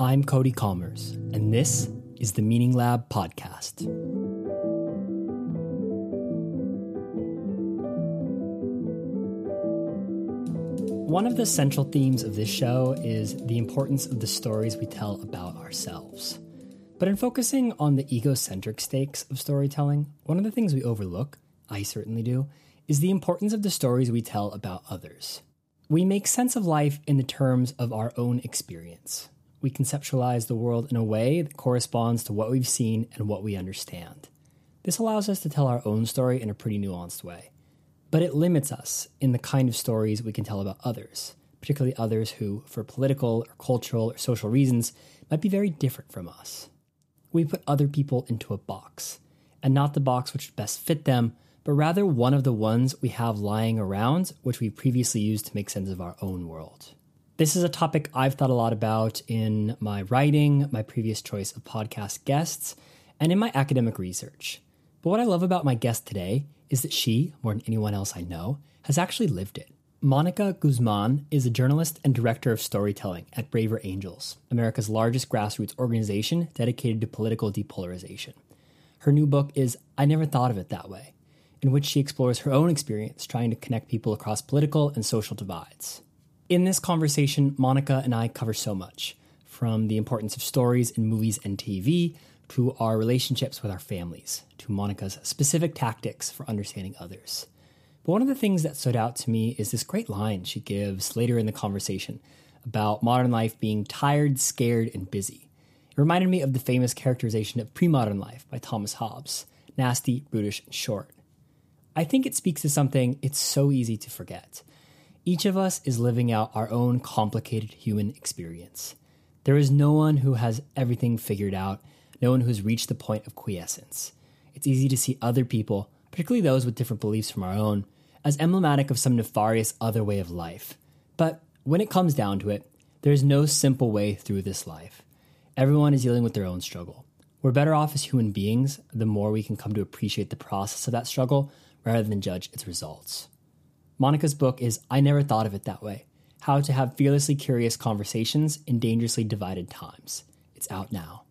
I'm Cody Kommers, and this is the Meaning Lab podcast. One of the central themes of this show is the importance of the stories we tell about ourselves. But in focusing on the egocentric stakes of storytelling, one of the things we overlook, I certainly do, is the importance of the stories we tell about others. We make sense of life in the terms of our own experience. We conceptualize the world in a way that corresponds to what we've seen and what we understand. This allows us to tell our own story in a pretty nuanced way. But it limits us in the kind of stories we can tell about others, particularly others who, for political or cultural or social reasons, might be very different from us. We put other people into a box, and not the box which would best fit them, but rather one of the ones we have lying around, which we previously used to make sense of our own world. This is a topic I've thought a lot about in my writing, my previous choice of podcast guests, and in my academic research. But what I love about my guest today is that she, more than anyone else I know, has actually lived it. Mónica Guzmán is a journalist and director of storytelling at Braver Angels, America's largest grassroots organization dedicated to political depolarization. Her new book is I Never Thought of It That Way, in which she explores her own experience trying to connect people across political and social divides. In this conversation, Mónica and I cover so much, from the importance of stories in movies and TV, to our relationships with our families, to Monica's specific tactics for understanding others. But one of the things that stood out to me is this great line she gives later in the conversation about modern life being tired, scared, and busy. It reminded me of the famous characterization of pre-modern life by Thomas Hobbes, nasty, brutish, and short. I think it speaks to something it's so easy to forget. Each of us is living out our own complicated human experience. There is no one who has everything figured out, no one who's reached the point of quiescence. It's easy to see other people, particularly those with different beliefs from our own, as emblematic of some nefarious other way of life. But when it comes down to it, there's no simple way through this life. Everyone is dealing with their own struggle. We're better off as human beings the more we can come to appreciate the process of that struggle rather than judge its results. Monica's book is I Never Thought of It That Way, How to Have Fearlessly Curious Conversations in Dangerously Divided Times. It's out now.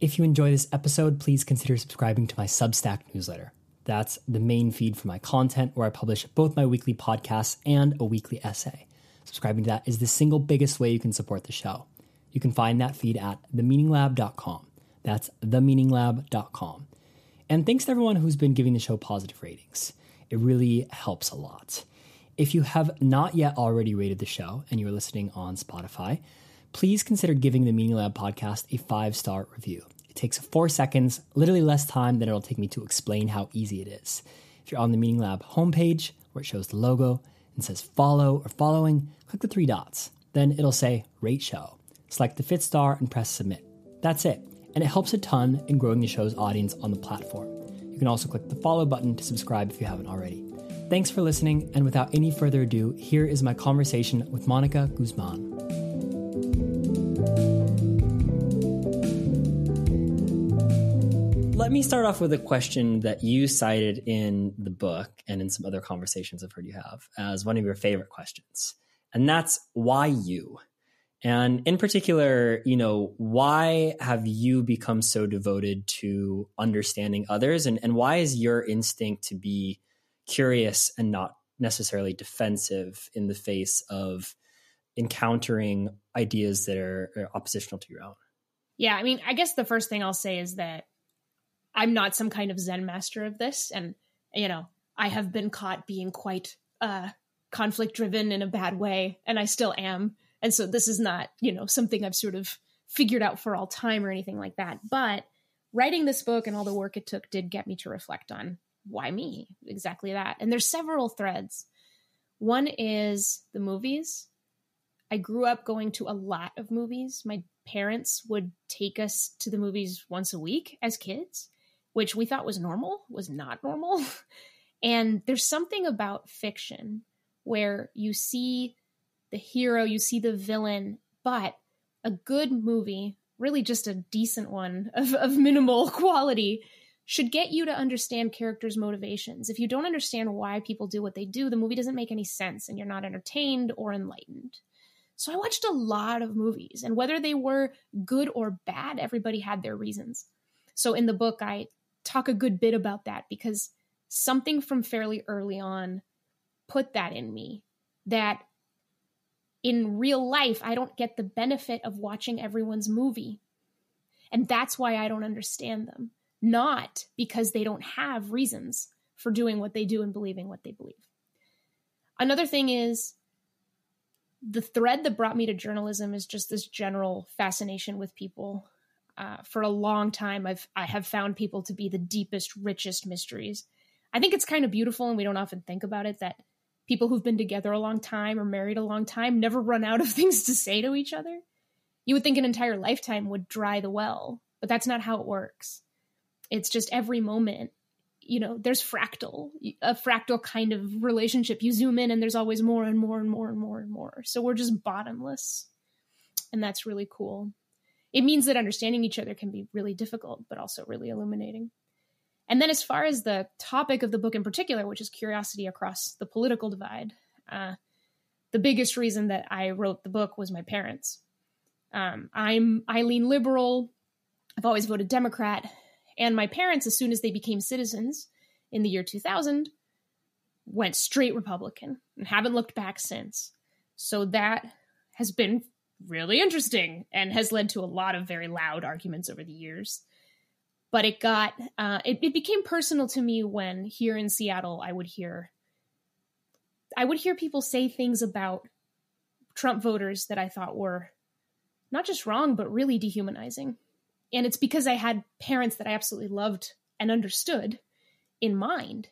If you enjoy this episode, please consider subscribing to my Substack newsletter. That's the main feed for my content where I publish both my weekly podcasts and a weekly essay. Subscribing to that is the single biggest way you can support the show. You can find that feed at themeaninglab.com. That's themeaninglab.com. And thanks to everyone who's been giving the show positive ratings. It really helps a lot. If you have not yet already rated the show and you're listening on Spotify, please consider giving the Meaning Lab podcast a 5-star review. It takes 4 seconds, literally less time than it'll take me to explain how easy it is. If you're on the Meaning Lab homepage, where it shows the logo and says follow or following, click the 3 dots. Then it'll say rate show. Select the fifth star and press submit. That's it. And it helps a ton in growing the show's audience on the platform. You can also click the follow button to subscribe if you haven't already. Thanks for listening, and without any further ado, here is my conversation with Mónica Guzmán. Let me start off with a question that you cited in the book and in some other conversations I've heard you have as one of your favorite questions, and that's why you? And in particular, you know, why have you become so devoted to understanding others? And why is your instinct to be curious and not necessarily defensive in the face of encountering ideas that are oppositional to your own? Yeah, I mean, I guess the first thing I'll say is that I'm not some kind of Zen master of this. And, you know, I have been caught being quite conflict driven in a bad way, and I still am. And so this is not, you know, something I've sort of figured out for all time or anything like that. But writing this book and all the work it took did get me to reflect on why me? Exactly that. And there's several threads. One is the movies. I grew up going to a lot of movies. My parents would take us to the movies once a week as kids, which we thought was normal, was not normal. And there's something about fiction where you see the hero, you see the villain, but a good movie, really just a decent one of minimal quality, should get you to understand characters' motivations. If you don't understand why people do what they do, the movie doesn't make any sense and you're not entertained or enlightened. So I watched a lot of movies, and whether they were good or bad, everybody had their reasons. So in the book, I talk a good bit about that because something from fairly early on put that in me, that in real life, I don't get the benefit of watching everyone's movie. And that's why I don't understand them, not because they don't have reasons for doing what they do and believing what they believe. Another thing is, the thread that brought me to journalism is just this general fascination with people. For a long time, I have found people to be the deepest, richest mysteries. I think it's kind of beautiful, and we don't often think about it, that people who've been together a long time or married a long time never run out of things to say to each other. You would think an entire lifetime would dry the well, but that's not how it works. It's just every moment, you know, there's a fractal kind of relationship. You zoom in and there's always more and more and more and more and more. So we're just bottomless. And that's really cool. It means that understanding each other can be really difficult, but also really illuminating. And then as far as the topic of the book in particular, which is curiosity across the political divide, the biggest reason that I wrote the book was my parents. I lean liberal. I've always voted Democrat. And my parents, as soon as they became citizens in the year 2000, went straight Republican and haven't looked back since. So that has been really interesting and has led to a lot of very loud arguments over the years. But it got, it became personal to me when here in Seattle, I would hear people say things about Trump voters that I thought were not just wrong, but really dehumanizing. And it's because I had parents that I absolutely loved and understood in mind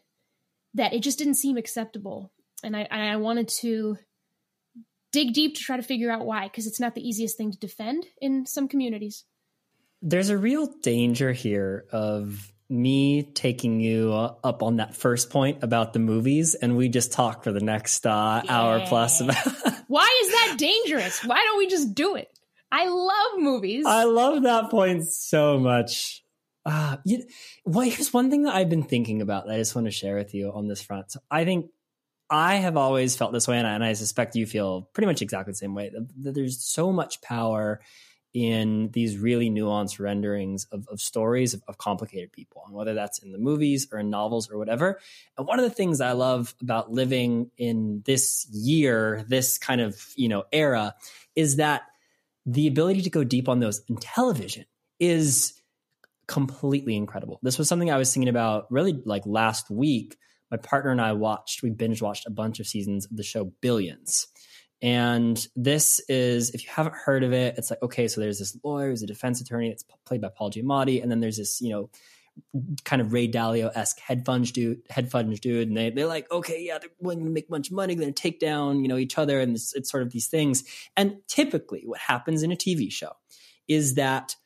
that it just didn't seem acceptable. And I wanted to dig deep to try to figure out why, because it's not the easiest thing to defend in some communities. There's a real danger here of me taking you up on that first point about the movies, and we just talk for the next hour plus about. Why is that dangerous? Why don't we just do it? I love movies. I love that point so much. Here's one thing that I've been thinking about that I just want to share with you on this front. So I think I have always felt this way, and I suspect you feel pretty much exactly the same way, that there's so much power in these really nuanced renderings of stories of complicated people, and whether that's in the movies or in novels or whatever. And one of the things I love about living in this year, this kind of, era, is that the ability to go deep on those in television is completely incredible. This was something I was thinking about really like last week. My partner and I we binge watched a bunch of seasons of the show Billions. And this is, if you haven't heard of it, it's like, okay, so there's this lawyer who's a defense attorney. It's played by Paul Giamatti. And then there's this, kind of Ray Dalio-esque head fudge dude. And they're like, okay, yeah, they're willing to make a bunch of money. They're going to take down, each other. And it's sort of these things. And typically what happens in a TV show is that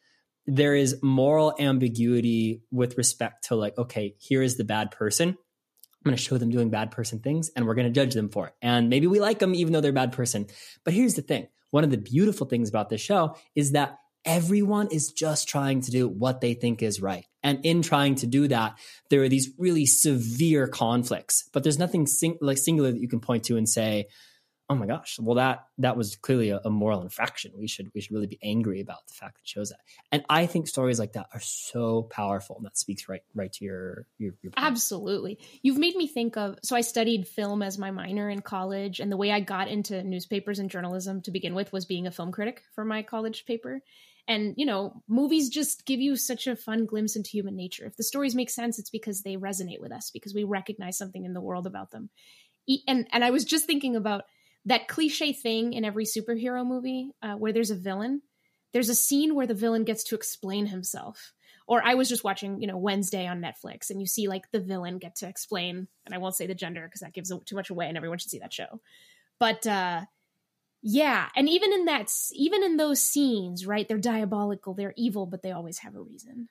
there is moral ambiguity with respect to like, okay, here is the bad person. I'm going to show them doing bad person things, and we're going to judge them for it. And maybe we like them even though they're a bad person. But here's the thing. One of the beautiful things about this show is that everyone is just trying to do what they think is right. And in trying to do that, there are these really severe conflicts, but there's nothing singular that you can point to and say, oh my gosh, well, that was clearly a moral infraction. We should really be angry about the fact that it shows that. And I think stories like that are so powerful, and that speaks right to your point. Absolutely. You've made me think of, so I studied film as my minor in college, and the way I got into newspapers and journalism to begin with was being a film critic for my college paper. And, movies just give you such a fun glimpse into human nature. If the stories make sense, it's because they resonate with us, because we recognize something in the world about them. And I was just thinking about that cliche thing in every superhero movie where there's a villain. There's a scene where the villain gets to explain himself. Or I was just watching, Wednesday on Netflix, and you see like the villain get to explain. And I won't say the gender because that gives too much away, and everyone should see that show. But yeah, and even in those scenes, right? They're diabolical, they're evil, but they always have a reason.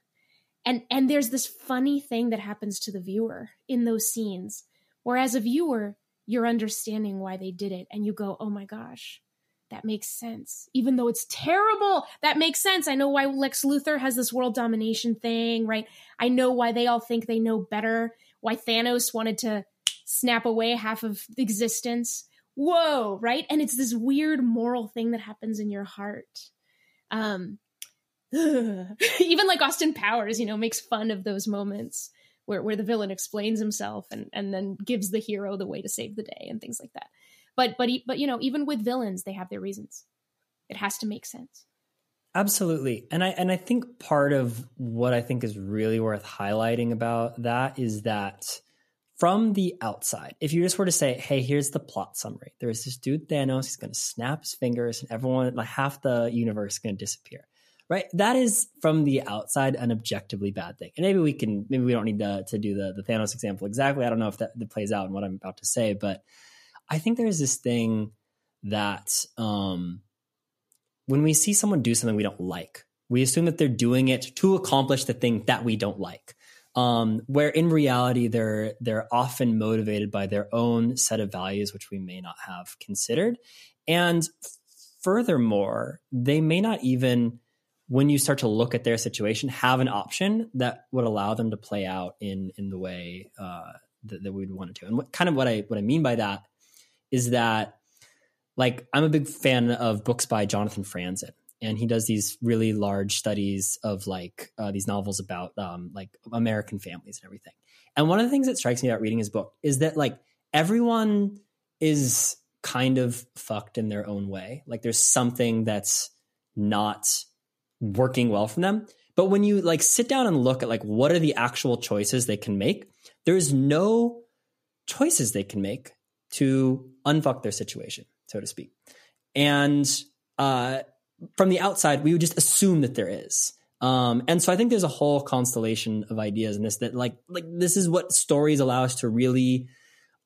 And there's this funny thing that happens to the viewer in those scenes, where as a viewer, you're understanding why they did it, and you go, "Oh my gosh, that makes sense." Even though it's terrible, that makes sense. I know why Lex Luthor has this world domination thing, right? I know why they all think they know better. Why Thanos wanted to snap away half of existence. whoa, right? And it's this weird moral thing that happens in your heart. Even like Austin Powers, you know, makes fun of those moments where the villain explains himself and then gives the hero the way to save the day and things like that. But you know, even with villains, they have their reasons. It has to make sense. Absolutely. And I think part of what I think is really worth highlighting about that is that from the outside, if you just were to say, hey, here's the plot summary. There's this dude, Thanos, he's going to snap his fingers and everyone, like half the universe is going to disappear, right? That is from the outside an objectively bad thing. And maybe we don't need to do the Thanos example exactly. I don't know if that plays out in what I'm about to say, but I think there's this thing that, when we see someone do something we don't like, we assume that they're doing it to accomplish the thing that we don't like. Where in reality, they're often motivated by their own set of values, which we may not have considered. And furthermore, they may not even, when you start to look at their situation, have an option that would allow them to play out in the way that we'd want it to. And what I mean by that is that, like, I'm a big fan of books by Jonathan Franzen, and he does these really large studies of like these novels about like American families and everything. And one of the things that strikes me about reading his book is that like everyone is kind of fucked in their own way. Like there's something that's not working well for them. But when you like sit down and look at like what are the actual choices they can make, there's no choices they can make to unfuck their situation, so to speak. And from the outside, we would just assume that there is. And so I think there's a whole constellation of ideas in this that like this is what stories allow us to really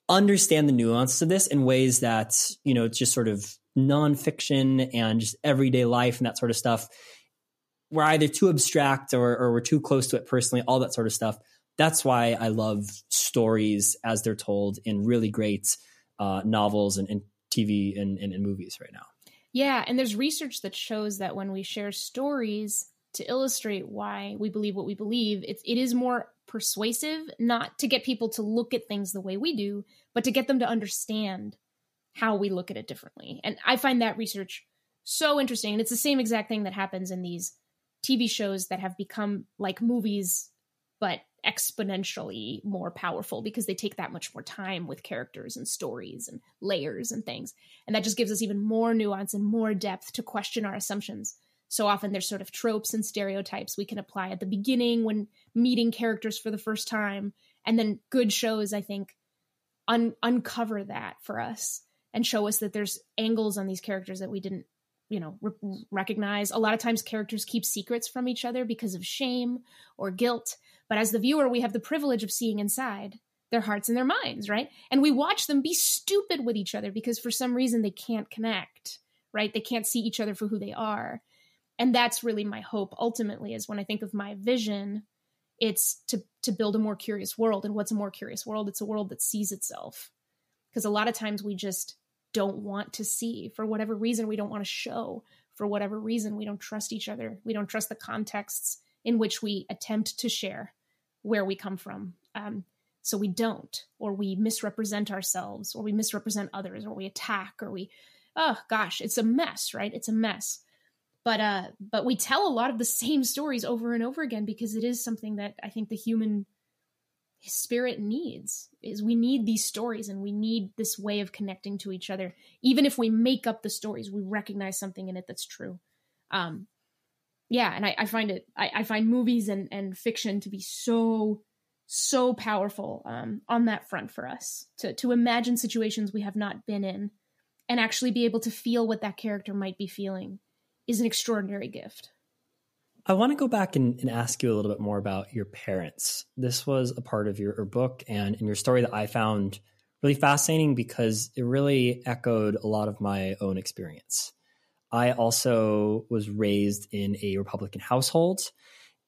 understand the nuances of this in ways that, you know, it's just sort of nonfiction and just everyday life and that sort of stuff. We're either too abstract or we're too close to it personally, all that sort of stuff. That's why I love stories as they're told in really great novels and TV and movies right now. Yeah. And there's research that shows that when we share stories to illustrate why we believe what we believe, it is more persuasive, not to get people to look at things the way we do, but to get them to understand how we look at it differently. And I find that research so interesting. And it's the same exact thing that happens in these TV shows that have become like movies, but exponentially more powerful because they take that much more time with characters and stories and layers and things. And that just gives us even more nuance and more depth to question our assumptions. So often there's sort of tropes and stereotypes we can apply at the beginning when meeting characters for the first time. And then good shows, I think, uncover that for us and show us that there's angles on these characters that we didn't, you know, recognize. A lot of times characters keep secrets from each other because of shame or guilt. But as the viewer, we have the privilege of seeing inside their hearts and their minds, right? And we watch them be stupid with each other because for some reason they can't connect, right? They can't see each other for who they are. And that's really my hope ultimately, is when I think of my vision, it's to build a more curious world. And what's a more curious world? It's a world that sees itself. Because a lot of times we just don't want to see. For whatever reason, we don't want to show. For whatever reason, we don't trust each other. We don't trust the contexts in which we attempt to share where we come from. So we don't, or we misrepresent ourselves, or we misrepresent others, or we attack, or we, oh gosh, it's a mess, right? It's a mess. But we tell a lot of the same stories over and over again, because it is something that I think the human spirit needs, is we need these stories and we need this way of connecting to each other. Even if we make up the stories, we recognize something in it that's true. Yeah. And I find movies and fiction to be so, so powerful on that front for us to imagine situations we have not been in and actually be able to feel what that character might be feeling is an extraordinary gift. I want to go back and ask you a little bit more about your parents. This was a part of your book and in your story that I found really fascinating because it really echoed a lot of my own experience. I also was raised in a Republican household,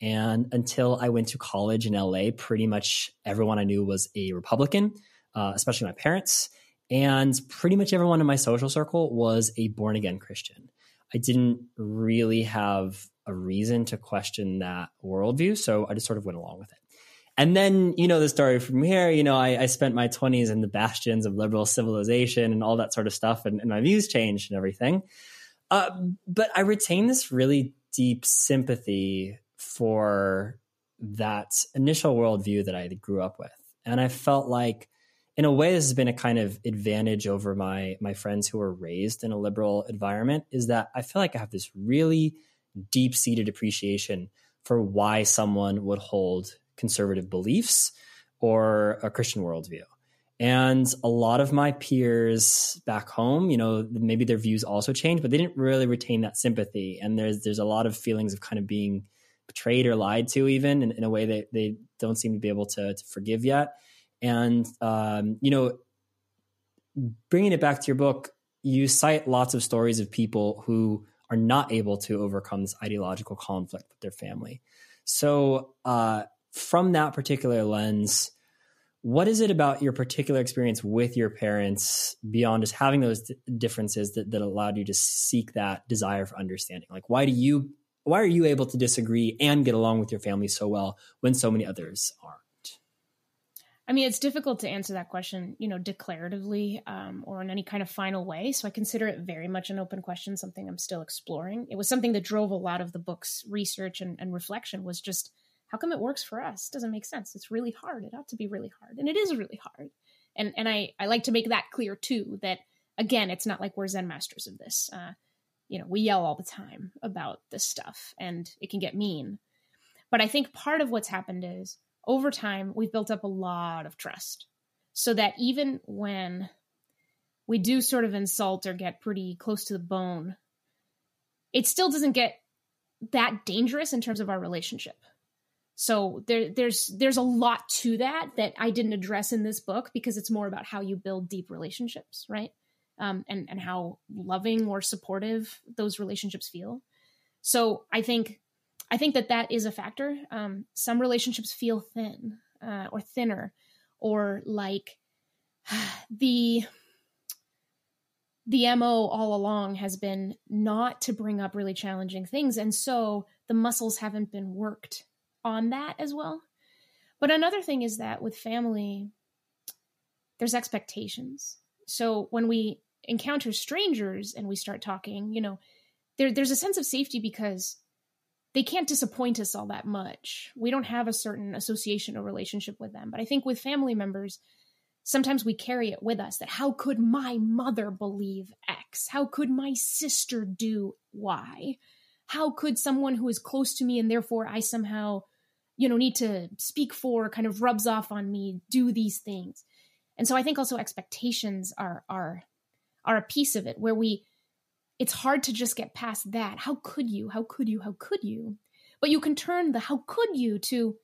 and until I went to college in LA, pretty much everyone I knew was a Republican, especially my parents, and pretty much everyone in my social circle was a born-again Christian. I didn't really have a reason to question that worldview, so I just sort of went along with it. And then, you know, the story from here, you know, I spent my 20s in the bastions of liberal civilization and all that sort of stuff. And my views changed and everything. But I retain this really deep sympathy for that initial worldview that I grew up with. And I felt like, in a way, this has been a kind of advantage over my friends who were raised in a liberal environment, is that I feel like I have this really deep-seated appreciation for why someone would hold conservative beliefs or a Christian worldview. And a lot of my peers back home, you know, maybe their views also changed, but they didn't really retain that sympathy. And there's a lot of feelings of kind of being betrayed or lied to, even in a way that they don't seem to be able to forgive yet. And, you know, bringing it back to your book, you cite lots of stories of people who are not able to overcome this ideological conflict with their family. So from that particular lens, what is it about your particular experience with your parents beyond just having those differences that allowed you to seek that desire for understanding? Like, why are you able to disagree and get along with your family so well when so many others aren't? I mean, it's difficult to answer that question, you know, declaratively or in any kind of final way. So I consider it very much an open question, something I'm still exploring. It was something that drove a lot of the book's research and reflection, was just, how come it works for us? It doesn't make sense. It's really hard. It ought to be really hard. And it is really hard. And I like to make that clear, too, that, again, it's not like we're Zen masters of this. You know, we yell all the time about this stuff and it can get mean. But I think part of what's happened is, over time, we've built up a lot of trust so that even when we do sort of insult or get pretty close to the bone, it still doesn't get that dangerous in terms of our relationship. So there's a lot to that I didn't address in this book, because it's more about how you build deep relationships, right? And how loving or supportive those relationships feel. So I think that is a factor. Some relationships feel thin or thinner, or like the MO all along has been not to bring up really challenging things. And so the muscles haven't been worked on that as well. But another thing is that with family, there's expectations. So when we encounter strangers and we start talking, you know, there's a sense of safety because they can't disappoint us all that much. We don't have a certain association or relationship with them. But I think with family members, sometimes we carry it with us, that how could my mother believe X? How could my sister do Y? How could someone who is close to me and therefore I somehow, you know, need to speak for, kind of rubs off on me, do these things? And so I think also expectations are a piece of it, where it's hard to just get past that. How could you? How could you? How could you? But you can turn the how could you to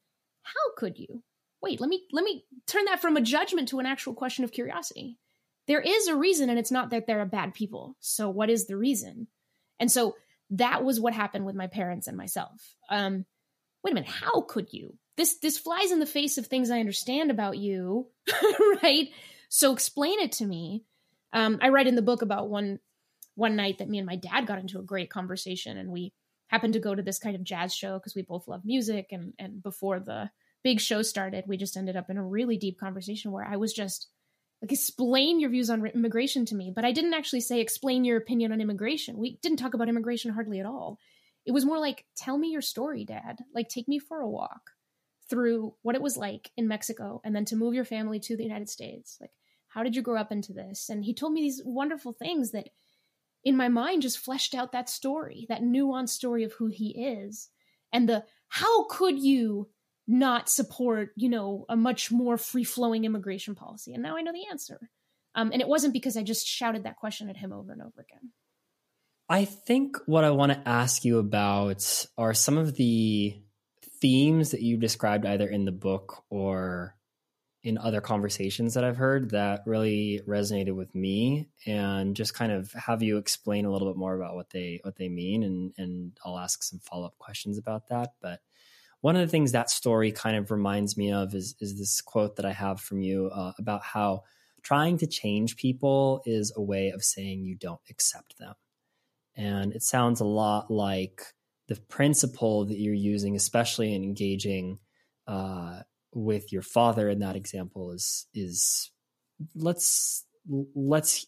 how could you? Wait, let me turn that from a judgment to an actual question of curiosity. There is a reason, and it's not that they're bad people. So what is the reason? And so that was what happened with my parents and myself. Wait a minute, how could you? This flies in the face of things I understand about you, right? So explain it to me. I write in the book about one night that me and my dad got into a great conversation, and we happened to go to this kind of jazz show because we both love music. And before the big show started, we just ended up in a really deep conversation where I was just like, explain your views on immigration to me. But I didn't actually say, explain your opinion on immigration. We didn't talk about immigration hardly at all. It was more like, tell me your story, Dad. Like, take me for a walk through what it was like in Mexico and then to move your family to the United States. Like, how did you grow up into this? And he told me these wonderful things that, in my mind, just fleshed out that story, that nuanced story of who he is. And the how could you not support, you know, a much more free-flowing immigration policy? And now I know the answer. And it wasn't because I just shouted that question at him over and over again. I think what I want to ask you about are some of the themes that you've described either in the book or in other conversations that I've heard that really resonated with me, and just kind of have you explain a little bit more about what they mean. And I'll ask some follow-up questions about that. But one of the things that story kind of reminds me of is this quote that I have from you about how trying to change people is a way of saying you don't accept them. And it sounds a lot like the principle that you're using, especially in engaging with your father in that example is let's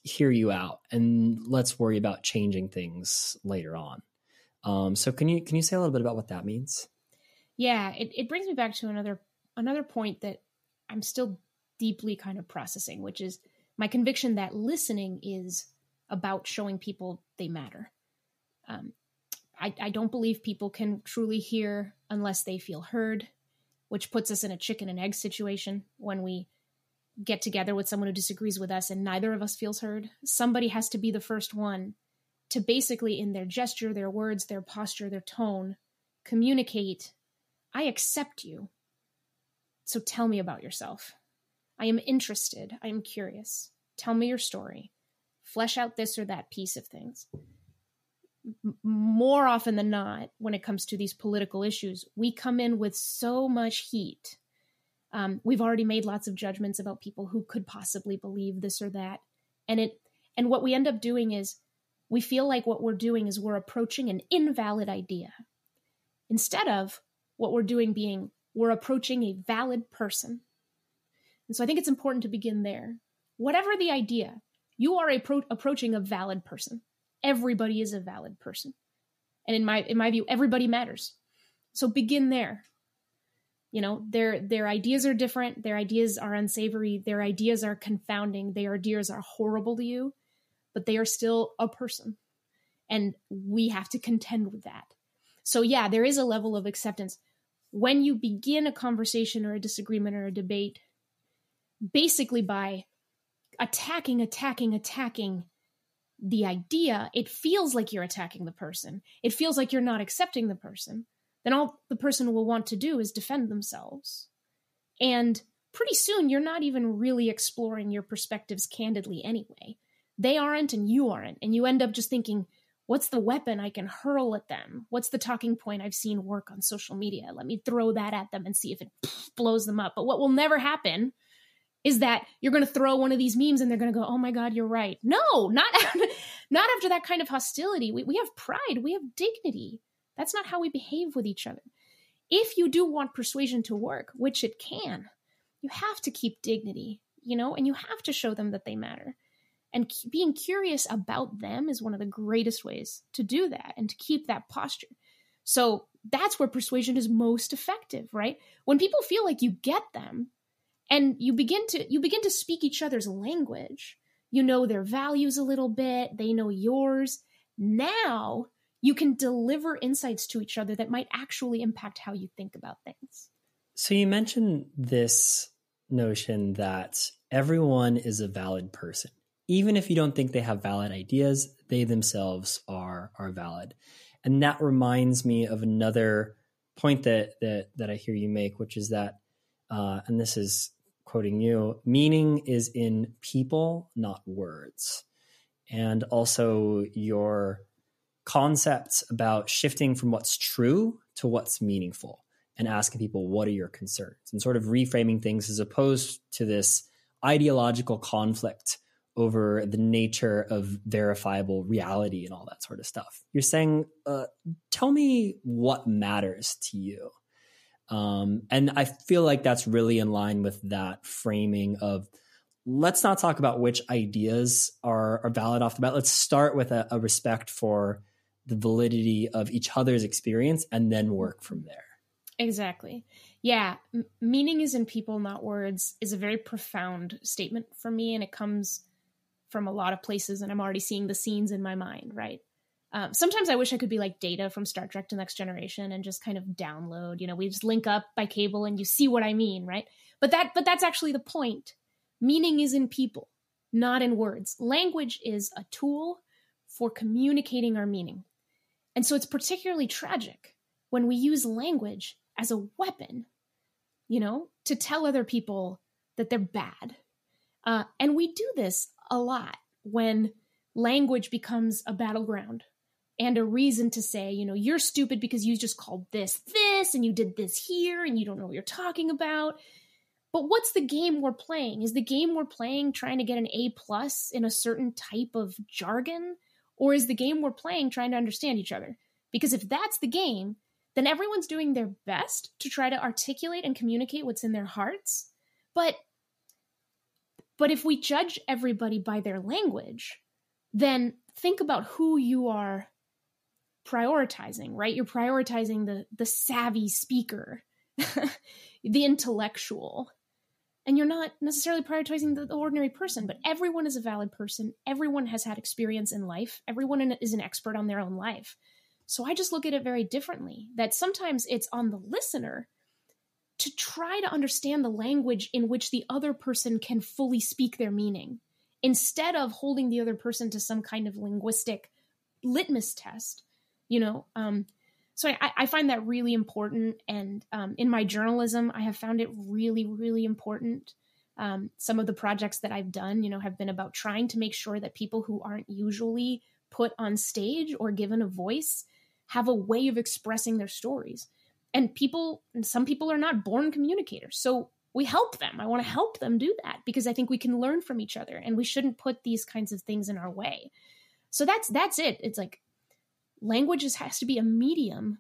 hear you out and let's worry about changing things later on. So can you say a little bit about what that means? Yeah, it brings me back to another point that I'm still deeply kind of processing, which is my conviction that listening is about showing people they matter. I don't believe people can truly hear unless they feel heard, which puts us in a chicken and egg situation when we get together with someone who disagrees with us and neither of us feels heard. Somebody has to be the first one to basically, in their gesture, their words, their posture, their tone, communicate, I accept you. So tell me about yourself. I am interested. I am curious. Tell me your story. Flesh out this or that piece of things. More often than not, when it comes to these political issues, we come in with so much heat. We've already made lots of judgments about people who could possibly believe this or that. And what we end up doing is we feel like what we're doing is we're approaching an invalid idea, instead of what we're doing being we're approaching a valid person. And so I think it's important to begin there. Whatever the idea, you are approaching a valid person. Everybody is a valid person. And in my view, everybody matters. So begin there. You know, their ideas are different. Their ideas are unsavory. Their ideas are confounding. Their ideas are horrible to you, but they are still a person. And we have to contend with that. So yeah, there is a level of acceptance. When you begin a conversation or a disagreement or a debate, basically by attacking the idea, it feels like you're attacking the person. It feels like you're not accepting the person. Then all the person will want to do is defend themselves. And pretty soon, you're not even really exploring your perspectives candidly anyway. They aren't and you aren't. And you end up just thinking, what's the weapon I can hurl at them? What's the talking point I've seen work on social media? Let me throw that at them and see if it blows them up. But what will never happen is that you're going to throw one of these memes and they're going to go, oh my God, you're right. No, not after that kind of hostility. We have pride. We have dignity. That's not how we behave with each other. If you do want persuasion to work, which it can, you have to keep dignity, you know, and you have to show them that they matter. And being curious about them is one of the greatest ways to do that and to keep that posture. So that's where persuasion is most effective, right? When people feel like you get them, and you begin to speak each other's language. You know their values a little bit. They know yours. Now you can deliver insights to each other that might actually impact how you think about things. So you mentioned this notion that everyone is a valid person. Even if you don't think they have valid ideas, they themselves are valid. And that reminds me of another point that I hear you make, which is that, and this is quoting you, meaning is in people, not words. And also your concepts about shifting from what's true to what's meaningful and asking people, what are your concerns? And sort of reframing things as opposed to this ideological conflict over the nature of verifiable reality and all that sort of stuff. You're saying, tell me what matters to you. And I feel like that's really in line with that framing of let's not talk about which ideas are valid off the bat. Let's start with a respect for the validity of each other's experience and then work from there. Exactly. Yeah. Meaning is in people, not words is a very profound statement for me. And it comes from a lot of places and I'm already seeing the scenes in my mind, right? Sometimes I wish I could be like Data from Star Trek: The Next Generation and just kind of download, you know, we just link up by cable and you see what I mean, right? But that's actually the point. Meaning is in people, not in words. Language is a tool for communicating our meaning. And so it's particularly tragic when we use language as a weapon, you know, to tell other people that they're bad. And we do this a lot when language becomes a battleground and a reason to say, you know, you're stupid because you just called this, and you did this here, and you don't know what you're talking about. But what's the game we're playing? Is the game we're playing trying to get an A+ in a certain type of jargon? Or is the game we're playing trying to understand each other? Because if that's the game, then everyone's doing their best to try to articulate and communicate what's in their hearts. But if we judge everybody by their language, then think about who you are prioritizing, right? You're prioritizing the savvy speaker, the intellectual, and you're not necessarily prioritizing the ordinary person, but everyone is a valid person. Everyone has had experience in life. Everyone is an expert on their own life. So I just look at it very differently, that sometimes it's on the listener to try to understand the language in which the other person can fully speak their meaning, instead of holding the other person to some kind of linguistic litmus test, you know? So I find that really important. And in my journalism, I have found it really, really important. Some of the projects that I've done, you know, have been about trying to make sure that people who aren't usually put on stage or given a voice have a way of expressing their stories. And some people are not born communicators. So we help them. I want to help them do that because I think we can learn from each other and we shouldn't put these kinds of things in our way. So that's it. It's like, language has to be a medium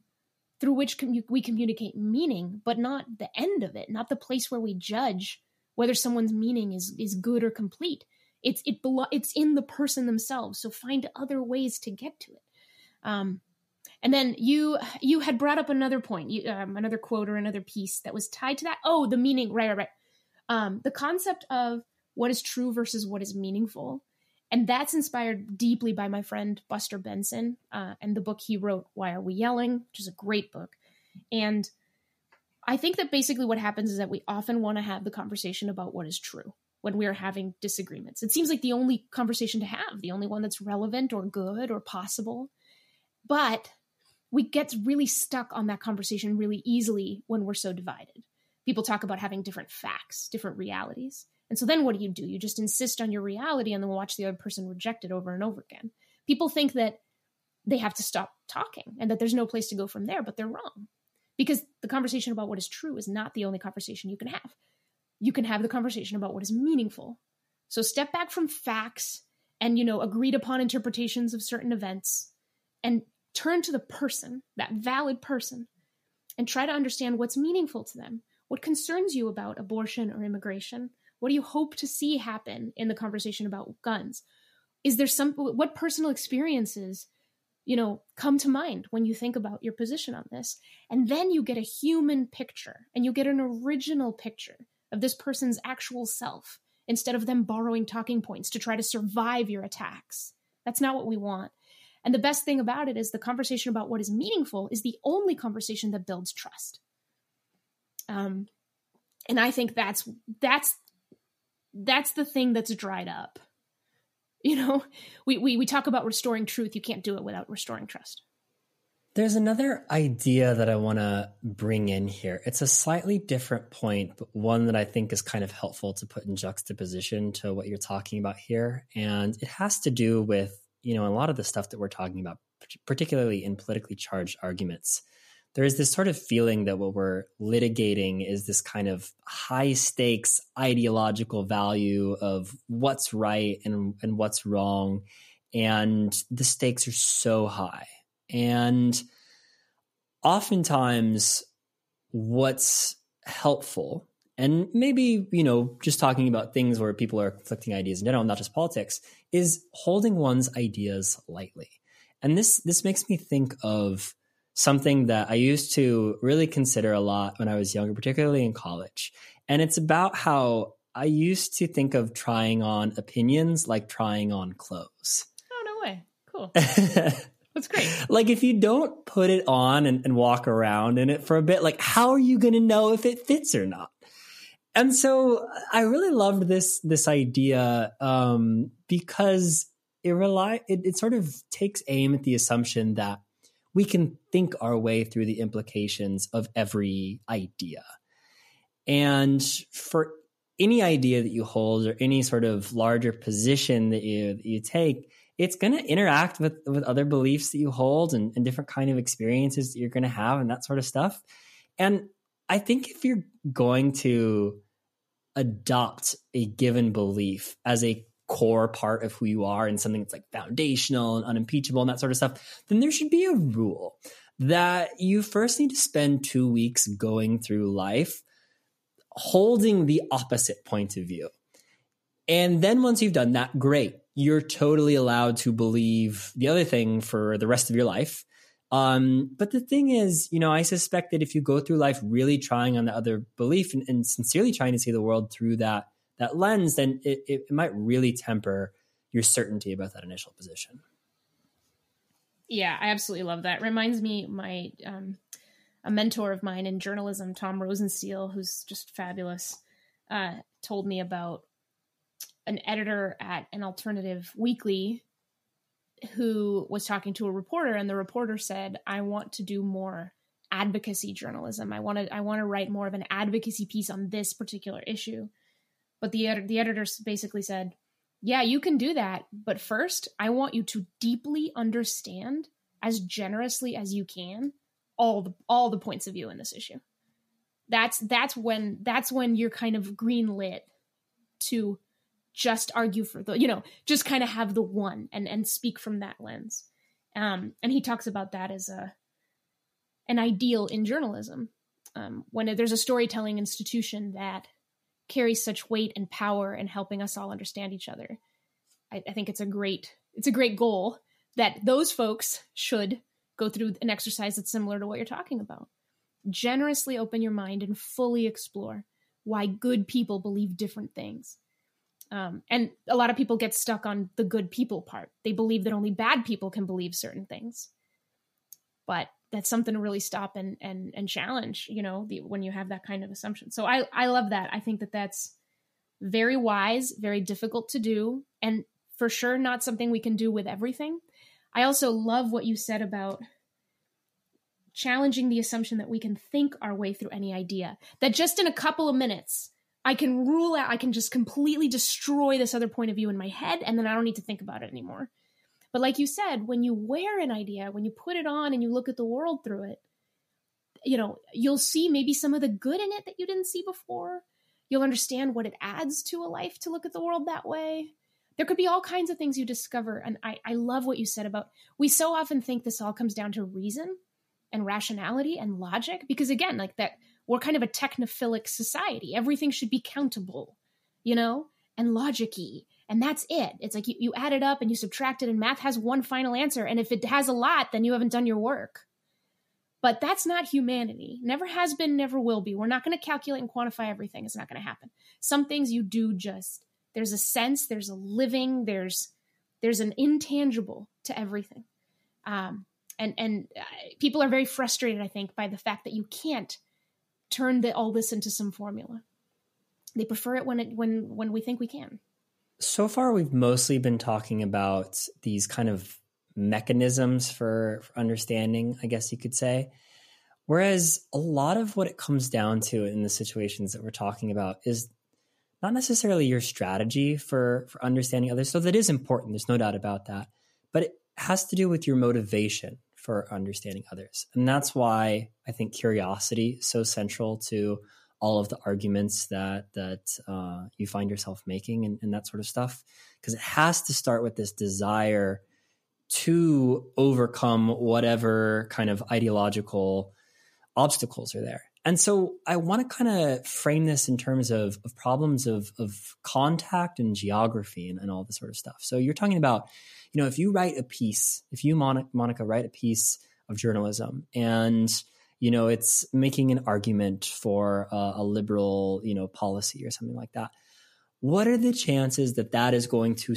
through which we communicate meaning, but not the end of it, not the place where we judge whether someone's meaning is good or complete. It's in the person themselves. So find other ways to get to it. And then you had brought up another point, another quote or another piece that was tied to that. Oh, the meaning, right. The concept of what is true versus what is meaningful. And that's inspired deeply by my friend Buster Benson and the book he wrote, Why Are We Yelling?, which is a great book. And I think that basically what happens is that we often want to have the conversation about what is true when we are having disagreements. It seems like the only conversation to have, the only one that's relevant or good or possible. But we get really stuck on that conversation really easily when we're so divided. People talk about having different facts, different realities. And so then what do? You just insist on your reality and then watch the other person reject it over and over again. People think that they have to stop talking and that there's no place to go from there, but they're wrong. Because the conversation about what is true is not the only conversation you can have. You can have the conversation about what is meaningful. So step back from facts and, agreed upon interpretations of certain events and turn to the person, that valid person, and try to understand what's meaningful to them. What concerns you about abortion or immigration? What do you hope to see happen in the conversation about guns? What personal experiences, come to mind when you think about your position on this? And then you get a human picture and you get an original picture of this person's actual self instead of them borrowing talking points to try to survive your attacks. That's not what we want. And the best thing about it is the conversation about what is meaningful is the only conversation that builds trust. And I think that's the thing that's dried up. We talk about restoring truth. You can't do it without restoring trust. There's another idea that I want to bring in here. It's a slightly different point, but one that I think is kind of helpful to put in juxtaposition to what you're talking about here. And it has to do with, a lot of the stuff that we're talking about, particularly in politically charged arguments. There is this sort of feeling that what we're litigating is this kind of high stakes ideological value of what's right and what's wrong. And the stakes are so high. And oftentimes what's helpful, and maybe, just talking about things where people are conflicting ideas in general, not just politics, is holding one's ideas lightly. And this makes me think of something that I used to really consider a lot when I was younger, particularly in college. And it's about how I used to think of trying on opinions like trying on clothes. Oh, no way. Cool. That's great. Like if you don't put it on and walk around in it for a bit, like how are you going to know if it fits or not? And so I really loved this idea because it sort of takes aim at the assumption that we can think our way through the implications of every idea. And for any idea that you hold or any sort of larger position that you take, it's going to interact with other beliefs that you hold and different kind of experiences that you're going to have and that sort of stuff. And I think if you're going to adopt a given belief as a core part of who you are and something that's like foundational and unimpeachable and that sort of stuff, then there should be a rule. that you first need to spend 2 weeks going through life holding the opposite point of view. And then once you've done that, great. You're totally allowed to believe the other thing for the rest of your life. But the thing is, you know, I suspect that if you go through life really trying on the other belief and sincerely trying to see the world through that lens, then it might really temper your certainty about that initial position. Yeah, I absolutely love that. Reminds me, my a mentor of mine in journalism, Tom Rosenstiel, who's just fabulous, told me about an editor at an alternative weekly who was talking to a reporter, and the reporter said, I want to do more advocacy journalism. I want to write more of an advocacy piece on this particular issue. But the editor basically said, yeah, you can do that. But first, I want you to deeply understand as generously as you can all the points of view in this issue. That's when you're kind of greenlit to just argue for the, you know, just kind of have the one and speak from that lens. And he talks about that as an ideal in journalism. When there's a storytelling institution that carries such weight and power in helping us all understand each other, I think it's a great goal that those folks should go through an exercise that's similar to what you're talking about. Generously open your mind and fully explore why good people believe different things. And a lot of people get stuck on the good people part. They believe that only bad people can believe certain things. But that's something to really stop and challenge, you know, when you have that kind of assumption. So I love that. I think that that's very wise, very difficult to do, and for sure not something we can do with everything. I also love what you said about challenging the assumption that we can think our way through any idea, that just in a couple of minutes I can rule out, I can just completely destroy this other point of view in my head, and then I don't need to think about it anymore. But like you said, when you wear an idea, when you put it on and you look at the world through it, you know, you'll see maybe some of the good in it that you didn't see before. You'll understand what it adds to a life to look at the world that way. There could be all kinds of things you discover. And I love what you said about, we so often think this all comes down to reason and rationality and logic, because again, like that, we're kind of a technophilic society. Everything should be countable, you know, and logic-y. And that's it. It's like you add it up and you subtract it, and math has one final answer. And if it has a lot, then you haven't done your work. But that's not humanity. Never has been, never will be. We're not going to calculate and quantify everything. It's not going to happen. Some things you do just, there's a sense, there's a living, there's an intangible to everything. And people are very frustrated, I think, by the fact that you can't turn all this into some formula. They prefer it when we think we can. So far, we've mostly been talking about these kind of mechanisms for understanding, I guess you could say. Whereas a lot of what it comes down to in the situations that we're talking about is not necessarily your strategy for understanding others. So that is important. There's no doubt about that. But it has to do with your motivation for understanding others. And that's why I think curiosity is so central to all of the arguments that you find yourself making and that sort of stuff, because it has to start with this desire to overcome whatever kind of ideological obstacles are there. And so I want to kind of frame this in terms of problems of contact and geography and all this sort of stuff. So you're talking about, you know, if you write a piece, if you, Monica, write a piece of journalism and, you know, it's making an argument for a liberal, you know, policy or something like that, what are the chances that is going to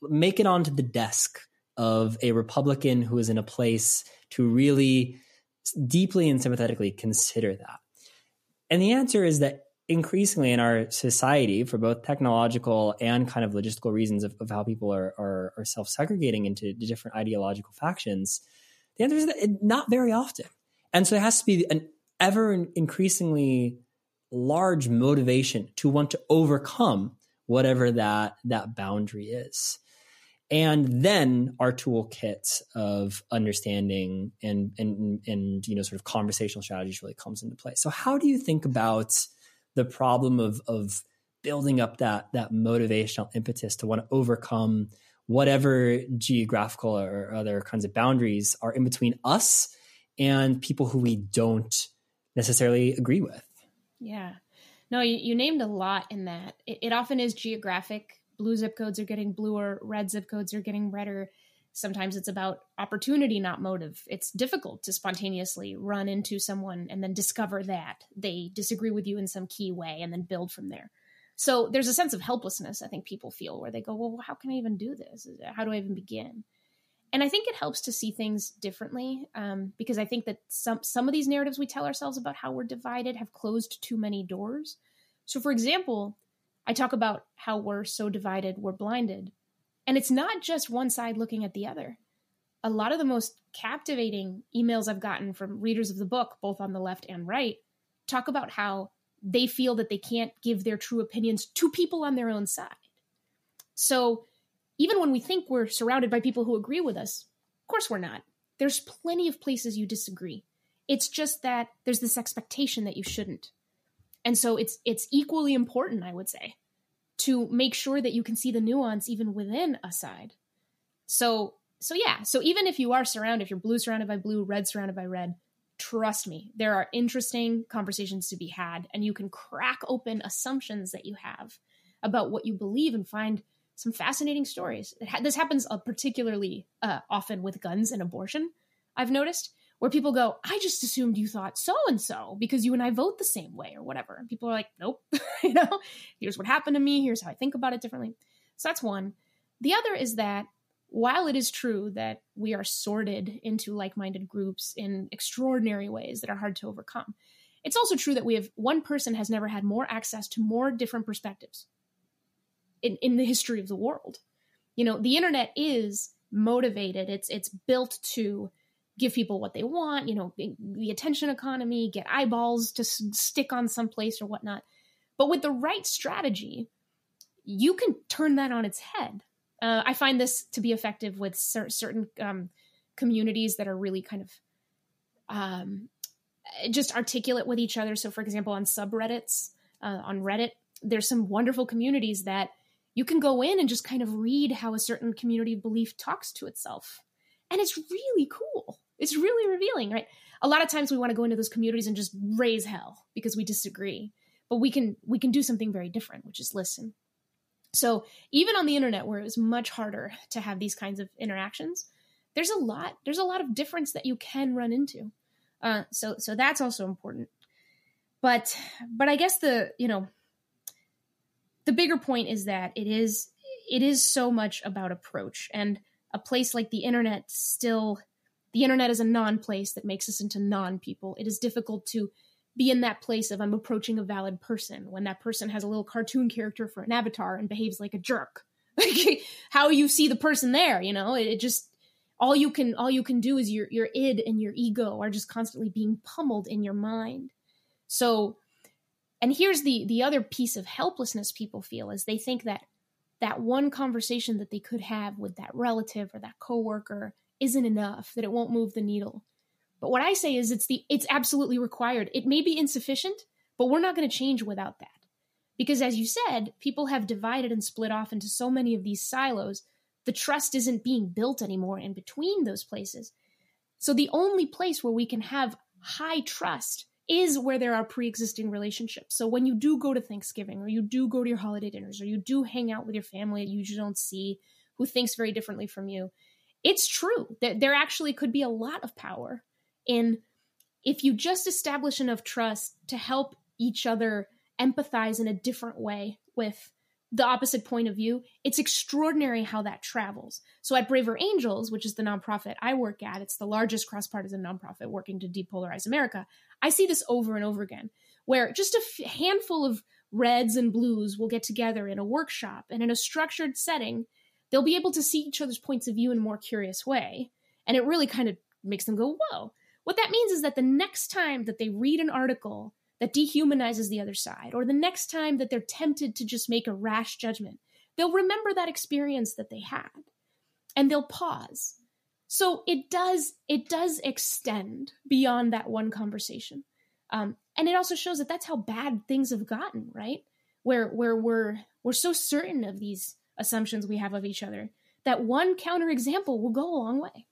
make it onto the desk of a Republican who is in a place to really deeply and sympathetically consider that? And the answer is that increasingly in our society, for both technological and kind of logistical reasons of how people are self-segregating into different ideological factions, the answer is that not very often. And so it has to be an ever increasingly large motivation to want to overcome whatever that boundary is. And then our toolkit of understanding and you know, sort of conversational strategies really comes into play. So how do you think about the problem of building up that motivational impetus to want to overcome whatever geographical or other kinds of boundaries are in between us and people who we don't necessarily agree with. Yeah. No, you named a lot in that. It often is geographic. Blue zip codes are getting bluer. Red zip codes are getting redder. Sometimes it's about opportunity, not motive. It's difficult to spontaneously run into someone and then discover that they disagree with you in some key way and then build from there. So there's a sense of helplessness I think people feel where they go, well, how can I even do this? How do I even begin? And I think it helps to see things differently because I think that some of these narratives we tell ourselves about how we're divided have closed too many doors. So, for example, I talk about how we're so divided, we're blinded. And it's not just one side looking at the other. A lot of the most captivating emails I've gotten from readers of the book, both on the left and right, talk about how they feel that they can't give their true opinions to people on their own side. So even when we think we're surrounded by people who agree with us, of course we're not. There's plenty of places you disagree. It's just that there's this expectation that you shouldn't. And so it's equally important, I would say, to make sure that you can see the nuance even within a side. So yeah. So even if you are surrounded, if you're blue surrounded by blue, red surrounded by red, trust me, there are interesting conversations to be had, and you can crack open assumptions that you have about what you believe and find some fascinating stories. This happens particularly often with guns and abortion, I've noticed, where people go, I just assumed you thought so-and-so because you and I vote the same way or whatever. And people are like, nope, you know, here's what happened to me. Here's how I think about it differently. So that's one. The other is that while it is true that we are sorted into like-minded groups in extraordinary ways that are hard to overcome, it's also true that one person has never had more access to more different perspectives in the history of the world. You know, the internet is motivated. It's built to give people what they want, you know, the attention economy, get eyeballs to stick on someplace or whatnot. But with the right strategy, you can turn that on its head. I find this to be effective with certain communities that are really kind of just articulate with each other. So, for example, on subreddits, on Reddit, there's some wonderful communities that you can go in and just kind of read how a certain community belief talks to itself. And it's really cool. It's really revealing, right? A lot of times we want to go into those communities and just raise hell because we disagree, but we can do something very different, which is listen. So even on the internet, where it was much harder to have these kinds of interactions, there's a lot of difference that you can run into. So that's also important. But I guess the bigger point is that it is so much about approach, and a place like the internet the internet is a non-place that makes us into non-people. It is difficult to be in that place of I'm approaching a valid person when that person has a little cartoon character for an avatar and behaves like a jerk. Like how you see the person there, you know, it just, all you can do is your id and your ego are just constantly being pummeled in your mind. So, and here's the other piece of helplessness people feel is they think that one conversation that they could have with that relative or that coworker isn't enough, that it won't move the needle. But what I say is it's absolutely required. It may be insufficient, but we're not going to change without that. Because as you said, people have divided and split off into so many of these silos, the trust isn't being built anymore in between those places. So the only place where we can have high trust is where there are pre-existing relationships. So when you do go to Thanksgiving, or you do go to your holiday dinners, or you do hang out with your family that you usually don't see, who thinks very differently from you, it's true that there actually could be a lot of power in if you just establish enough trust to help each other empathize in a different way with the opposite point of view. It's extraordinary how that travels. So at Braver Angels, which is the nonprofit I work at, it's the largest cross-partisan nonprofit working to depolarize America. I see this over and over again, where just a handful of reds and blues will get together in a workshop, and in a structured setting, they'll be able to see each other's points of view in a more curious way. And it really kind of makes them go, whoa. What that means is that the next time that they read an article that dehumanizes the other side, or the next time that they're tempted to just make a rash judgment, they'll remember that experience that they had, and they'll pause. So it does extend beyond that one conversation. And it also shows that that's how bad things have gotten, right? Where we're so certain of these assumptions we have of each other that one counterexample will go a long way.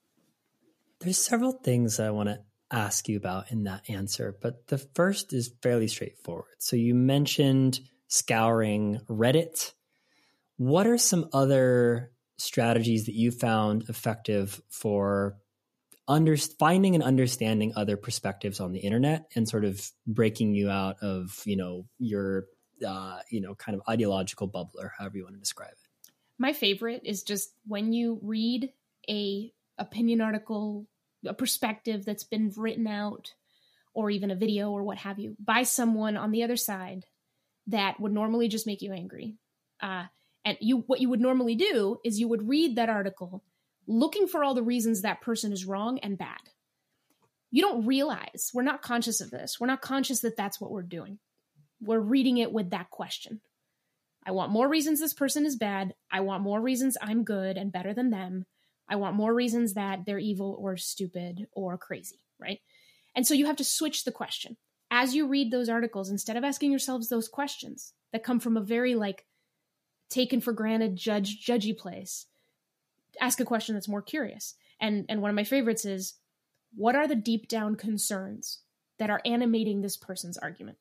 There's several things I want to ask you about in that answer, but the first is fairly straightforward. So you mentioned scouring Reddit. What are some other strategies that you found effective for finding and understanding other perspectives on the internet and sort of breaking you out of, your, kind of ideological bubble, or however you want to describe it? My favorite is just when you read a opinion article, a perspective that's been written out, or even a video or what have you, by someone on the other side that would normally just make you angry. What you would normally do is you would read that article looking for all the reasons that person is wrong and bad. You don't realize, we're not conscious of this. We're not conscious that that's what we're doing. We're reading it with that question. I want more reasons this person is bad. I want more reasons I'm good and better than them. I want more reasons that they're evil or stupid or crazy, right? And so you have to switch the question. As you read those articles, instead of asking yourselves those questions that come from a very taken for granted, judgy place, ask a question that's more curious. And one of my favorites is, what are the deep down concerns that are animating this person's argument?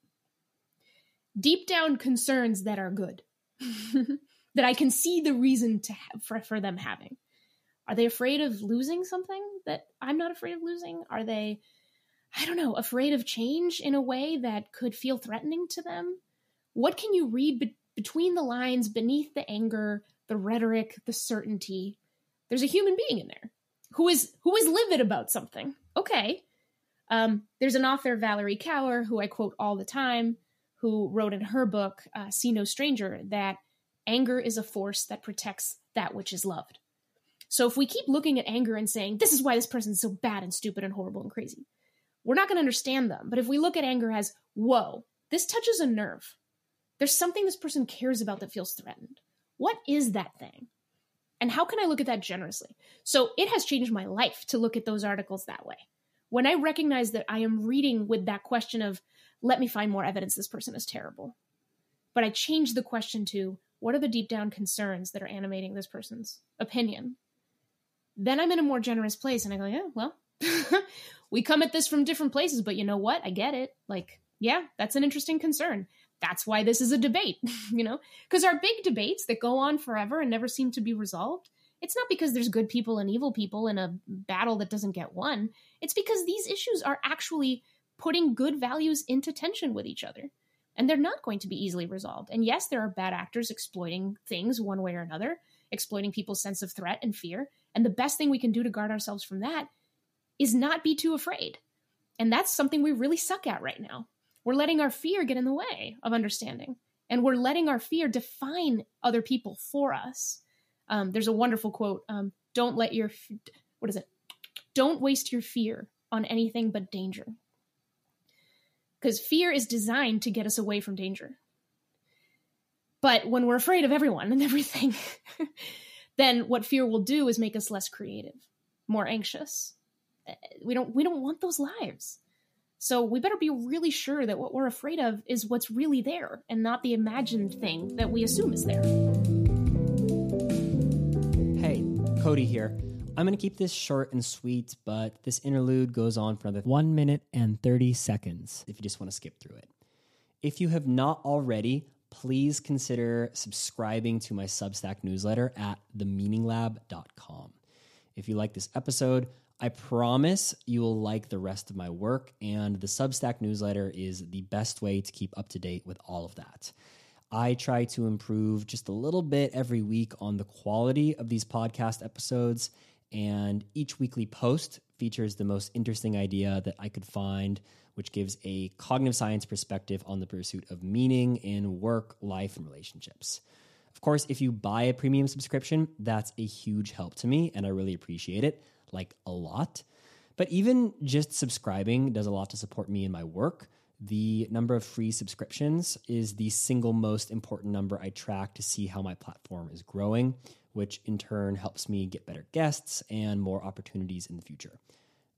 Deep down concerns that are good, that I can see the reason to have for them having. Are they afraid of losing something that I'm not afraid of losing? Are they, afraid of change in a way that could feel threatening to them? What can you read between the lines, beneath the anger, the rhetoric, the certainty? There's a human being in there who is livid about something. Okay. There's an author, Valerie Kaur, who I quote all the time, who wrote in her book, See No Stranger, that anger is a force that protects that which is loved. So if we keep looking at anger and saying, this is why this person's so bad and stupid and horrible and crazy, we're not going to understand them. But if we look at anger as, whoa, this touches a nerve. There's something this person cares about that feels threatened. What is that thing? And how can I look at that generously? So it has changed my life to look at those articles that way. When I recognize that I am reading with that question of, let me find more evidence this person is terrible, but I change the question to, what are the deep down concerns that are animating this person's opinion? Then I'm in a more generous place, and I go, yeah, well, we come at this from different places, but you know what? I get it. Yeah, that's an interesting concern. That's why this is a debate, because our big debates that go on forever and never seem to be resolved, it's not because there's good people and evil people in a battle that doesn't get won. It's because these issues are actually putting good values into tension with each other, and they're not going to be easily resolved. And yes, there are bad actors exploiting things one way or another, exploiting people's sense of threat and fear. And the best thing we can do to guard ourselves from that is not be too afraid. And that's something we really suck at right now. We're letting our fear get in the way of understanding, and we're letting our fear define other people for us. There's a wonderful quote. Don't waste your fear on anything but danger. Because fear is designed to get us away from danger. But when we're afraid of everyone and everything, then what fear will do is make us less creative, more anxious. We don't want those lives. So we better be really sure that what we're afraid of is what's really there and not the imagined thing that we assume is there. Hey, Cody here. I'm going to keep this short and sweet, but this interlude goes on for another 1 minute and 30 seconds if you just want to skip through it. If you have not already, please consider subscribing to my Substack newsletter at themeaninglab.com. If you like this episode, I promise you will like the rest of my work, and the Substack newsletter is the best way to keep up to date with all of that. I try to improve just a little bit every week on the quality of these podcast episodes, and each weekly post features the most interesting idea that I could find, which gives a cognitive science perspective on the pursuit of meaning in work, life, and relationships. Of course, if you buy a premium subscription, that's a huge help to me, and I really appreciate it. A lot. But even just subscribing does a lot to support me in my work. The number of free subscriptions is the single most important number I track to see how my platform is growing, which in turn helps me get better guests and more opportunities in the future.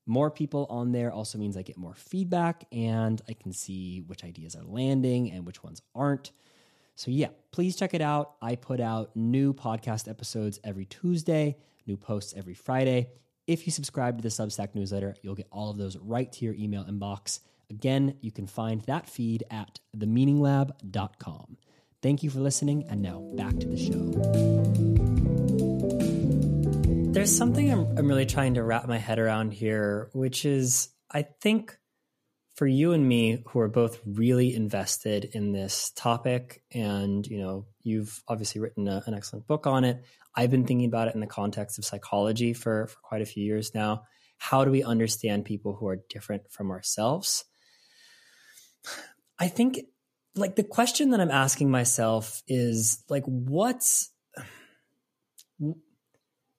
More people on there also means I get more feedback, and I can see which ideas are landing and which ones aren't. So yeah, please check it out. I put out new podcast episodes every Tuesday, new posts every Friday. If you subscribe to the Substack newsletter, you'll get all of those right to your email inbox. Again, you can find that feed at themeaninglab.com. Thank you for listening, and now back to the show. There's something I'm really trying to wrap my head around here, which is, I think for you and me, who are both really invested in this topic, and you've obviously written an excellent book on it. I've been thinking about it in the context of psychology for quite a few years now. How do we understand people who are different from ourselves? I think the question that I'm asking myself is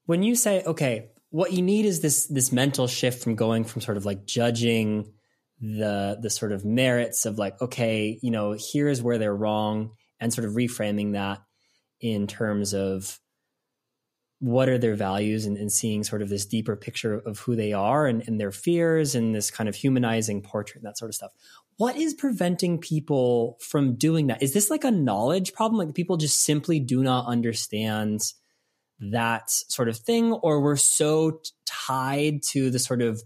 when you say, okay, what you need is this mental shift from going from sort of judging the sort of merits of okay, here's where they're wrong, and sort of reframing that in terms of what are their values, and seeing sort of this deeper picture of who they are and their fears, and this kind of humanizing portrait and that sort of stuff. What is preventing people from doing that? Is this a knowledge problem? People just simply do not understand that sort of thing, or we're so tied to the sort of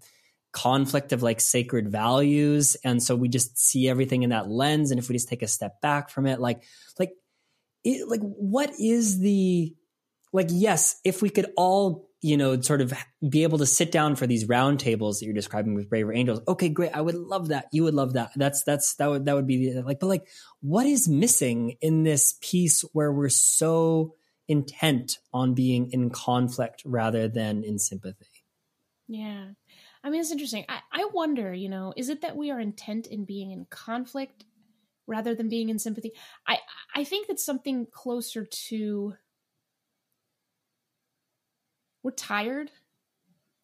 conflict of sacred values, and so we just see everything in that lens, and if we just take a step back from it, what is the... yes, if we could all, sort of be able to sit down for these round tables that you're describing with Braver Angels. Okay, great. I would love that. You would love that. That would be but what is missing in this piece where we're so intent on being in conflict rather than in sympathy? Yeah. I mean, it's interesting. I wonder, is it that we are intent in being in conflict rather than being in sympathy? I think that's something closer to... we're tired,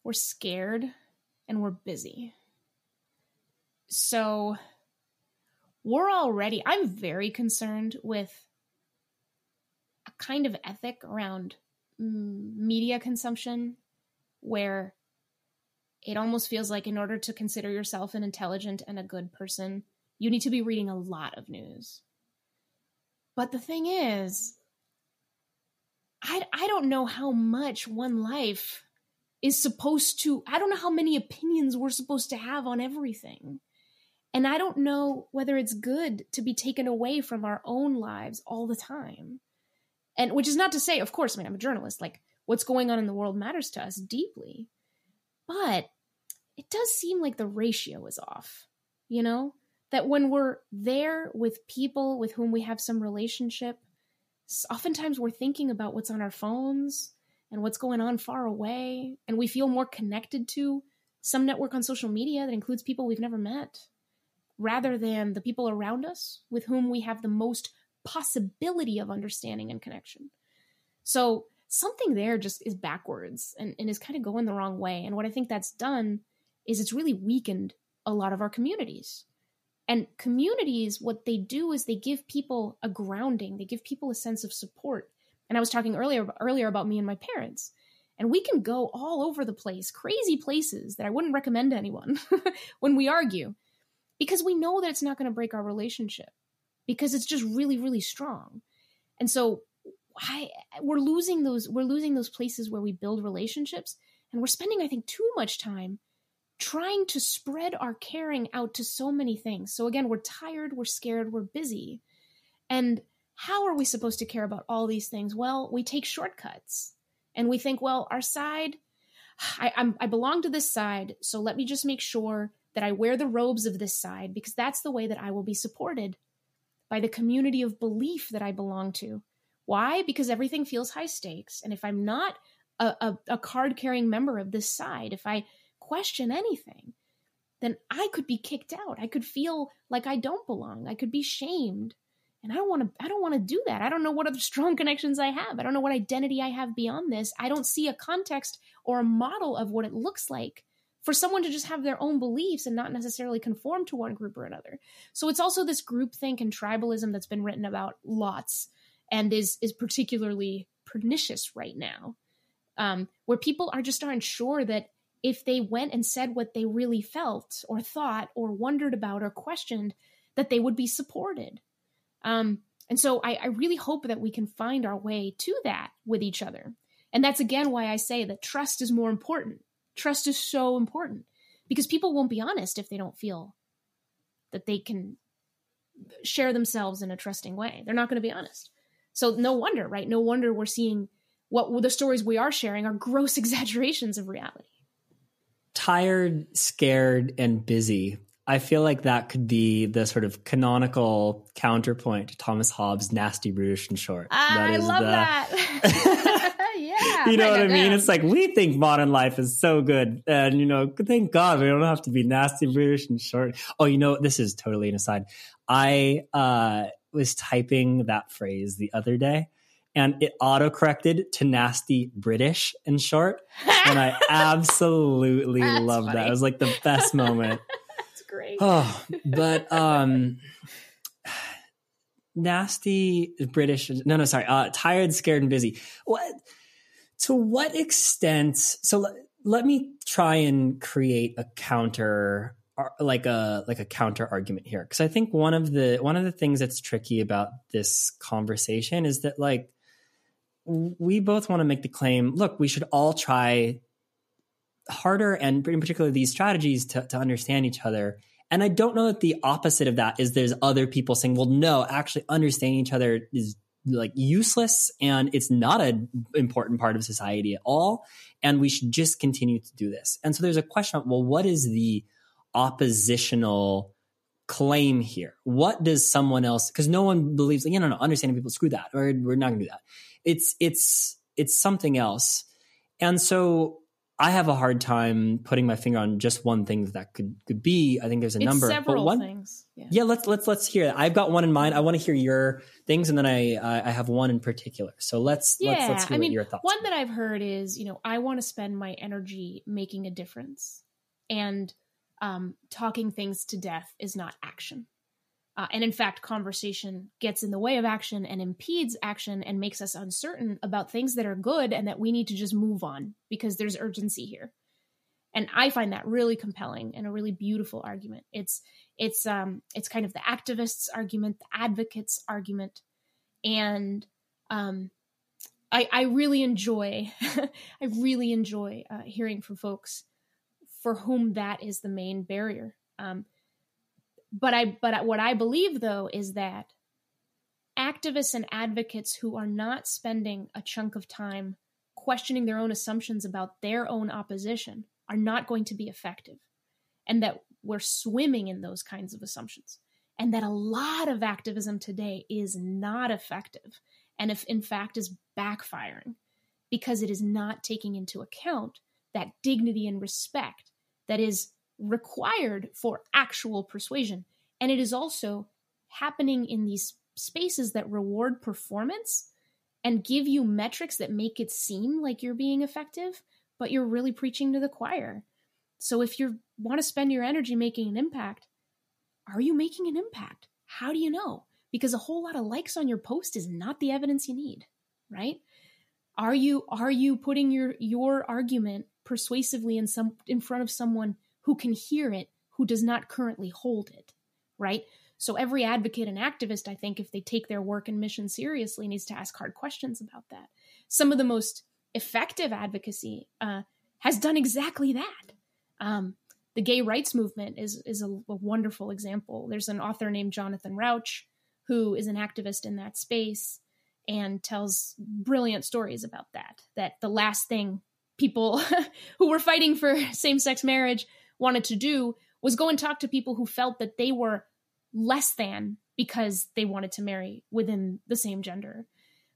we're scared, and we're busy. So I'm very concerned with a kind of ethic around media consumption, where it almost feels in order to consider yourself an intelligent and a good person, you need to be reading a lot of news. But the thing is, I don't know how much one life is supposed to, I don't know how many opinions we're supposed to have on everything. And I don't know whether it's good to be taken away from our own lives all the time. And which is not to say, of course, I'm a journalist, what's going on in the world matters to us deeply, but it does seem the ratio is off, that when we're there with people with whom we have some relationship, oftentimes we're thinking about what's on our phones and what's going on far away, and we feel more connected to some network on social media that includes people we've never met, rather than the people around us with whom we have the most possibility of understanding and connection. So something there just is backwards and is kind of going the wrong way. And what I think that's done is it's really weakened a lot of our communities. And communities, what they do is they give people a grounding. They give people a sense of support. And I was talking earlier about me and my parents. And we can go all over the place, crazy places that I wouldn't recommend to anyone when we argue, because we know that it's not going to break our relationship, because it's just really, really strong. And so we're losing those places where we build relationships, and we're spending, I think, too much time trying to spread our caring out to so many things. So again, we're tired, we're scared, we're busy. And how are we supposed to care about all these things? Well, we take shortcuts and we think, well, our side, I belong to this side, so let me just make sure that I wear the robes of this side, because that's the way that I will be supported by the community of belief that I belong to. Why? Because everything feels high stakes. And if I'm not a card-carrying member of this side, if I question anything, then I could be kicked out. I could feel like I don't belong. I could be shamed. And I don't want to do that. I don't know what other strong connections I have. I don't know what identity I have beyond this. I don't see a context or a model of what it looks like for someone to just have their own beliefs and not necessarily conform to one group or another. So it's also this groupthink and tribalism that's been written about lots and is particularly pernicious right now, where people aren't sure that if they went and said what they really felt or thought or wondered about or questioned, that they would be supported. And so I really hope that we can find our way to that with each other. And that's, again, why I say that trust is more important. Trust is so important because people won't be honest if they don't feel that they can share themselves in a trusting way. They're not going to be honest. So no wonder, right? No wonder we're seeing what the stories we are sharing are gross exaggerations of reality. Tired, scared, and busy. I feel like that could be the sort of canonical counterpoint to Thomas Hobbes' nasty, brutish, and short. I love that. Yeah, you know what I mean? It's like, we think modern life is so good. And, you know, thank God we don't have to be nasty, brutish, and short. Oh, you know, this is totally an aside. I was typing that phrase the other day, and it auto-corrected to nasty, British, and short. And I absolutely loved that. It was like the best moment. Great. Oh, but nasty British. No, sorry. Tired, scared, and busy. What? To what extent? So let me try and create a counter, like a counter argument here, because I think one of the things that's tricky about this conversation is that, like, we both want to make the claim. Look, we should all try harder, and in particular these strategies to understand each other. And I don't know that the opposite of that is there's other people saying, well, no, actually understanding each other is like useless and it's not an important part of society at all. And we should just continue to do this. And so there's a question of, well, what is the oppositional claim here? What does someone else, because no one believes, like, no, understanding people, screw that, or we're not gonna do that. It's something else. And so I have a hard time putting my finger on just one thing that could be. I think there's a number. Several things. Yeah, let's hear it. I've got one in mind. I want to hear your things, and then I have one in particular. So let's hear your thoughts. One that I've heard is, I want to spend my energy making a difference, and talking things to death is not action. And in fact, conversation gets in the way of action and impedes action and makes us uncertain about things that are good and that we need to just move on because there's urgency here. And I find that really compelling and a really beautiful argument. It's kind of the activist's argument, the advocate's argument. And I really enjoy, hearing from folks for whom that is the main barrier. But what I believe, though, is that activists and advocates who are not spending a chunk of time questioning their own assumptions about their own opposition are not going to be effective, and that we're swimming in those kinds of assumptions, and that a lot of activism today is not effective, and if in fact is backfiring because it is not taking into account that dignity and respect that is required for actual persuasion. And it is also happening in these spaces that reward performance and give you metrics that make it seem like you're being effective, but you're really preaching to the choir. So if you want to spend your energy making an impact, are you making an impact? How do you know? Because a whole lot of likes on your post is not the evidence you need, right? Are you putting your argument persuasively in front of someone who can hear it, who does not currently hold it, right? So every advocate and activist, I think, if they take their work and mission seriously, needs to ask hard questions about that. Some of the most effective advocacy has done exactly that. The gay rights movement is a wonderful example. There's an author named Jonathan Rauch, who is an activist in that space and tells brilliant stories about that, that the last thing people who were fighting for same-sex marriage wanted to do was go and talk to people who felt that they were less than because they wanted to marry within the same gender.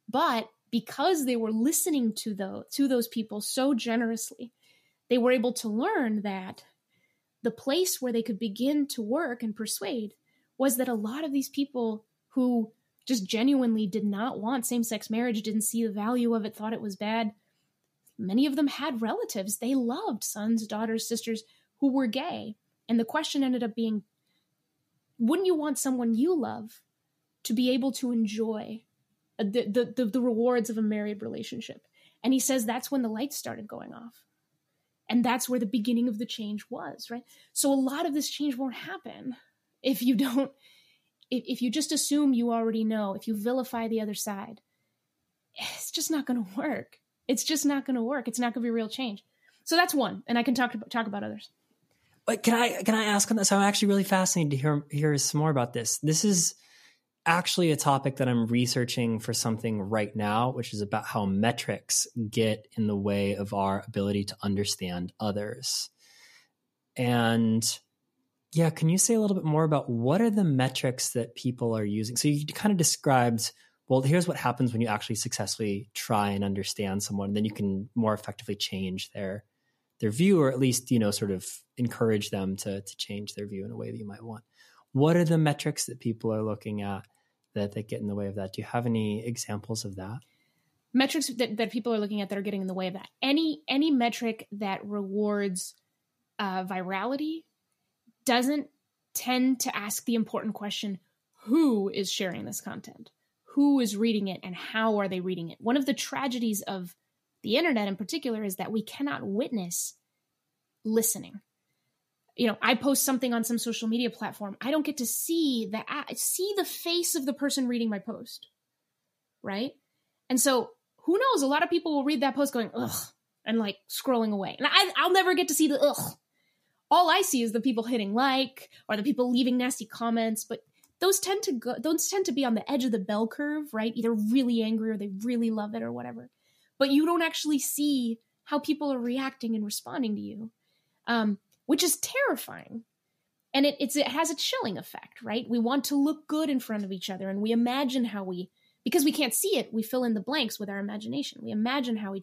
But because they were listening to those people so generously, they were able to learn that the place where they could begin to work and persuade was that a lot of these people who just genuinely did not want same-sex marriage, didn't see the value of it, thought it was bad, many of them had relatives they loved, sons, daughters, sisters, who were gay. And the question ended up being, wouldn't you want someone you love to be able to enjoy the rewards of a married relationship? And he says that's when the lights started going off. And that's where the beginning of the change was, right? So a lot of this change won't happen if you don't if you just assume you already know, if you vilify the other side, it's just not going to work. It's just not going to work. It's not going to be real change. So that's one, and I can talk about others. But can I ask on this? I'm actually really fascinated to hear some more about this. This is actually a topic that I'm researching for something right now, which is about how metrics get in the way of our ability to understand others. And yeah, can you say a little bit more about what are the metrics that people are using? So you kind of described, well, here's what happens when you actually successfully try and understand someone, then you can more effectively change their view, or at least, you know, sort of encourage them to change their view in a way that you might want. What are the metrics that people are looking at that get in the way of that? Do you have any examples of that? Metrics that people are looking at that are getting in the way of that. Any metric that rewards virality doesn't tend to ask the important question, who is sharing this content? Who is reading it and how are they reading it? One of the tragedies of the internet in particular is that we cannot witness listening. You know, I post something on some social media platform. I don't get to see the face of the person reading my post, right? And so who knows? A lot of people will read that post going, ugh, and like scrolling away. And I'll never get to see the ugh. All I see is the people hitting like, or the people leaving nasty comments, but those tend to be on the edge of the bell curve, right? Either really angry or they really love it or whatever. But you don't actually see how people are reacting and responding to you, which is terrifying. And it has a chilling effect, right? We want to look good in front of each other, and we imagine because we can't see it, we fill in the blanks with our imagination. We imagine how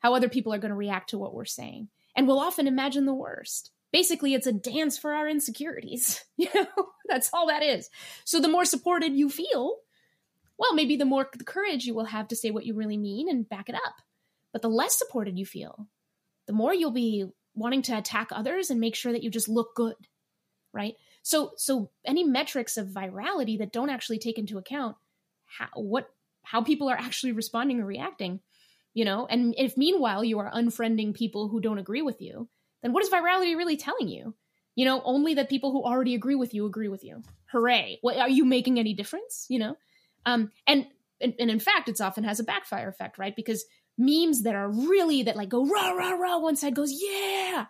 how other people are going to react to what we're saying. And we'll often imagine the worst. Basically, it's a dance for our insecurities. You know, that's all that is. So the more supported you feel, well, maybe the more courage you will have to say what you really mean and back it up. But the less supported you feel, the more you'll be wanting to attack others and make sure that you just look good, right? So any metrics of virality that don't actually take into account how people are actually responding or reacting, you know, and if meanwhile you are unfriending people who don't agree with you, then what is virality really telling you? You know, only that people who already agree with you. Hooray. What, are you making any difference? You know? And in fact, it's often has a backfire effect, right? Because memes that are really, that like go rah, rah, rah, one side goes, yeah.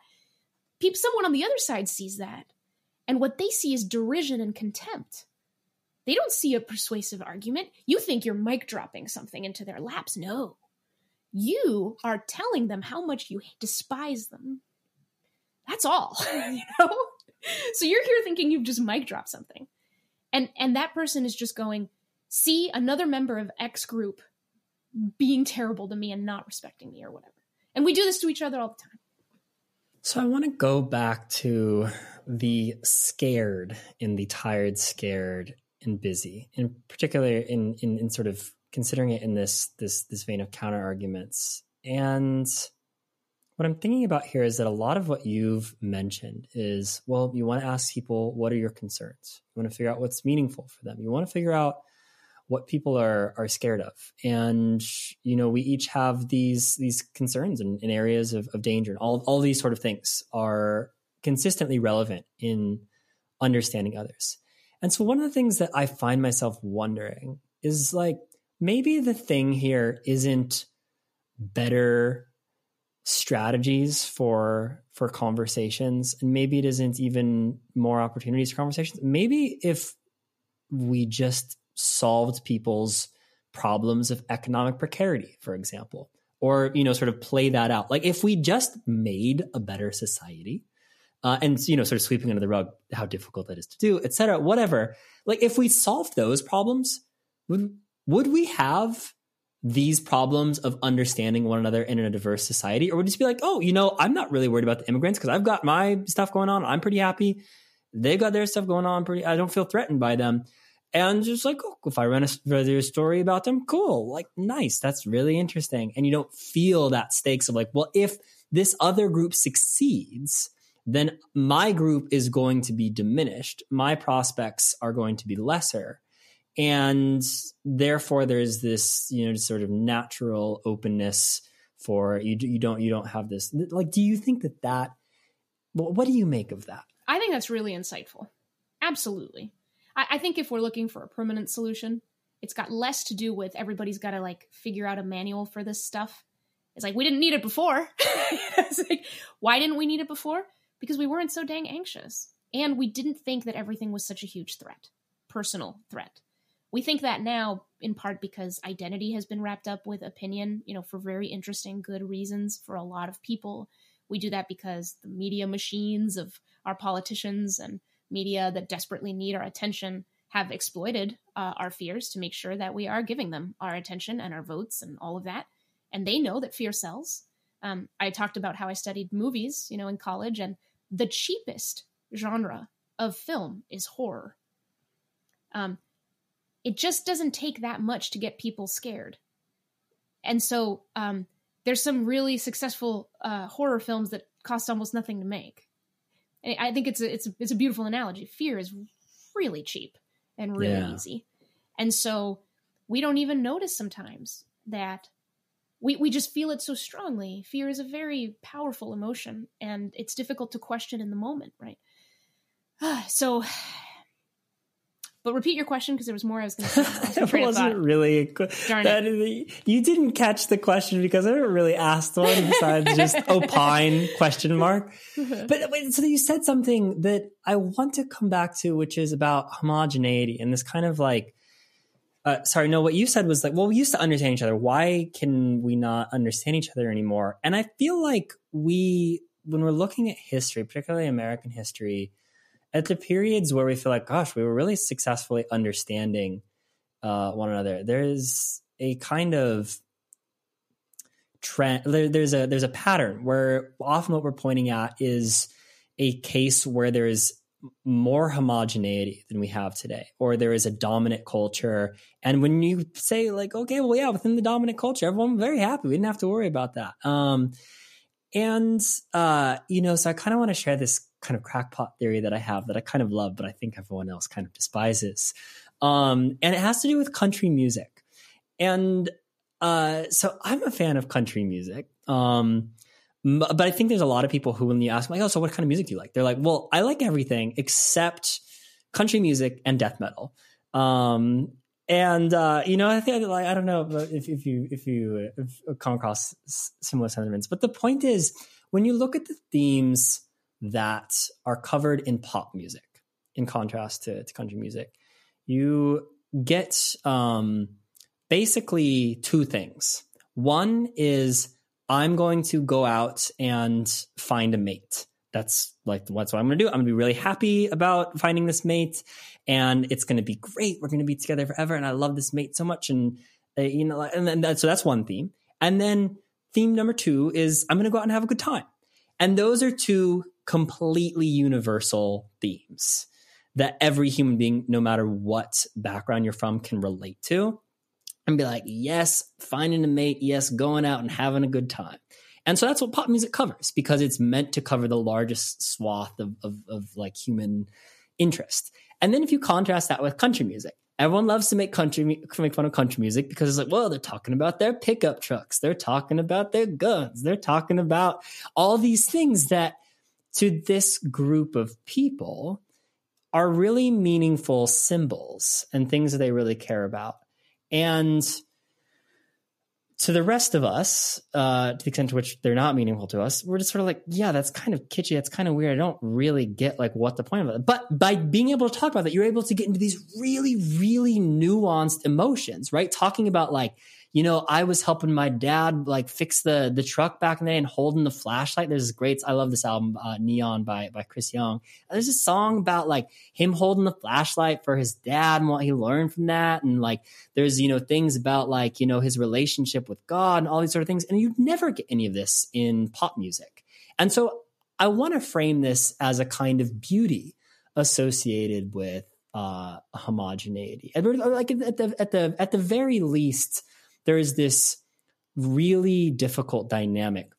Someone on the other side sees that. And what they see is derision and contempt. They don't see a persuasive argument. You think you're mic dropping something into their laps. No. You are telling them how much you despise them. That's all, you know? So you're here thinking you've just mic dropped something. And that person is just going, see another member of X group being terrible to me and not respecting me or whatever. And we do this to each other all the time. So I want to go back to the scared and the tired, scared and busy, in particular in sort of considering it in this vein of counter arguments. And what I'm thinking about here is that a lot of what you've mentioned is, well, you want to ask people, what are your concerns? You want to figure out what's meaningful for them. You want to figure out what people are scared of. And, you know, we each have these concerns and areas of danger. And all these sort of things are consistently relevant in understanding others. And so one of the things that I find myself wondering is, like, maybe the thing here isn't better strategies for conversations, and maybe it isn't even more opportunities for conversations. Maybe if we just solved people's problems of economic precarity, for example, or, you know, sort of play that out. Like if we just made a better society, and, you know, sort of sweeping under the rug how difficult that is to do, et cetera, whatever. Like if we solved those problems, would we have these problems of understanding one another in a diverse society? Or would you just be like, oh, you know, I'm not really worried about the immigrants because I've got my stuff going on. I'm pretty happy. They've got their stuff going on. I don't feel threatened by them. And just like, oh, if I read a story about them, cool, like, nice. That's really interesting. And you don't feel that stakes of like, well, if this other group succeeds, then my group is going to be diminished. My prospects are going to be lesser. And therefore, there's this, you know, sort of natural openness for you don't have this. Like, do you think that what do you make of that? I think that's really insightful. Absolutely. I think if we're looking for a permanent solution, it's got less to do with everybody's got to like figure out a manual for this stuff. It's like, we didn't need it before. It's like, why didn't we need it before? Because we weren't so dang anxious. And we didn't think that everything was such a huge threat, personal threat. We think that now in part because identity has been wrapped up with opinion, you know, for very interesting, good reasons for a lot of people. We do that because the media machines of our politicians and media that desperately need our attention have exploited our fears to make sure that we are giving them our attention and our votes and all of that. And they know that fear sells. I talked about how I studied movies, you know, in college, and the cheapest genre of film is horror. It just doesn't take that much to get people scared. And so there's some really successful horror films that cost almost nothing to make. And I think it's a beautiful analogy. Fear is really cheap and really easy. And so we don't even notice sometimes that we just feel it so strongly. Fear is a very powerful emotion, and it's difficult to question in the moment, right? So... But repeat your question, because there was more I was going to say. It wasn't really... You didn't catch the question because I didn't really ask one besides just opine, question mark. But so you said something that I want to come back to, which is about homogeneity and this kind of like... what you said was like, well, we used to understand each other. Why can we not understand each other anymore? And I feel like when we're looking at history, particularly American history, at the periods where we feel like, gosh, we were really successfully understanding one another, there's a kind of trend. There's a pattern where often what we're pointing at is a case where there is more homogeneity than we have today, or there is a dominant culture. And when you say like, okay, well, yeah, within the dominant culture, everyone was very happy. We didn't have to worry about that. So I kind of want to share this kind of crackpot theory that I have that I kind of love, but I think everyone else kind of despises. And it has to do with country music. And so I'm a fan of country music. But I think there's a lot of people who, when you ask them, like, oh, so what kind of music do you like? They're like, well, I like everything except country music and death metal. I think I don't know if you come across similar sentiments, but the point is, when you look at the themes that are covered in pop music, in contrast to country music, you get basically two things. One is, I'm going to go out and find a mate. That's like, that's what I'm going to do. I'm going to be really happy about finding this mate, and it's going to be great. We're going to be together forever, and I love this mate so much. And so that's one theme. And then theme number two is, I'm going to go out and have a good time. And those are two completely universal themes that every human being, no matter what background you're from, can relate to and be like, yes, finding a mate, yes, going out and having a good time. And so that's what pop music covers, because it's meant to cover the largest swath of like human interest. And then if you contrast that with country music, everyone loves to make fun of country music because it's like, well, they're talking about their pickup trucks. They're talking about their guns. They're talking about all these things that to this group of people are really meaningful symbols and things that they really care about. And to the rest of us, to the extent to which they're not meaningful to us, we're just sort of like, yeah, that's kind of kitschy. That's kind of weird. I don't really get like what the point of it. But by being able to talk about that, you're able to get into these really, really nuanced emotions, right? Talking about like, you know, I was helping my dad like fix the truck back in the day and holding the flashlight. There's this great, I love this album, Neon by Chris Young. And there's a song about like him holding the flashlight for his dad and what he learned from that. And like, there's, you know, things about like, you know, his relationship with God and all these sort of things. And you'd never get any of this in pop music. And so I want to frame this as a kind of beauty associated with homogeneity. And like at the very least, there is this really difficult dynamic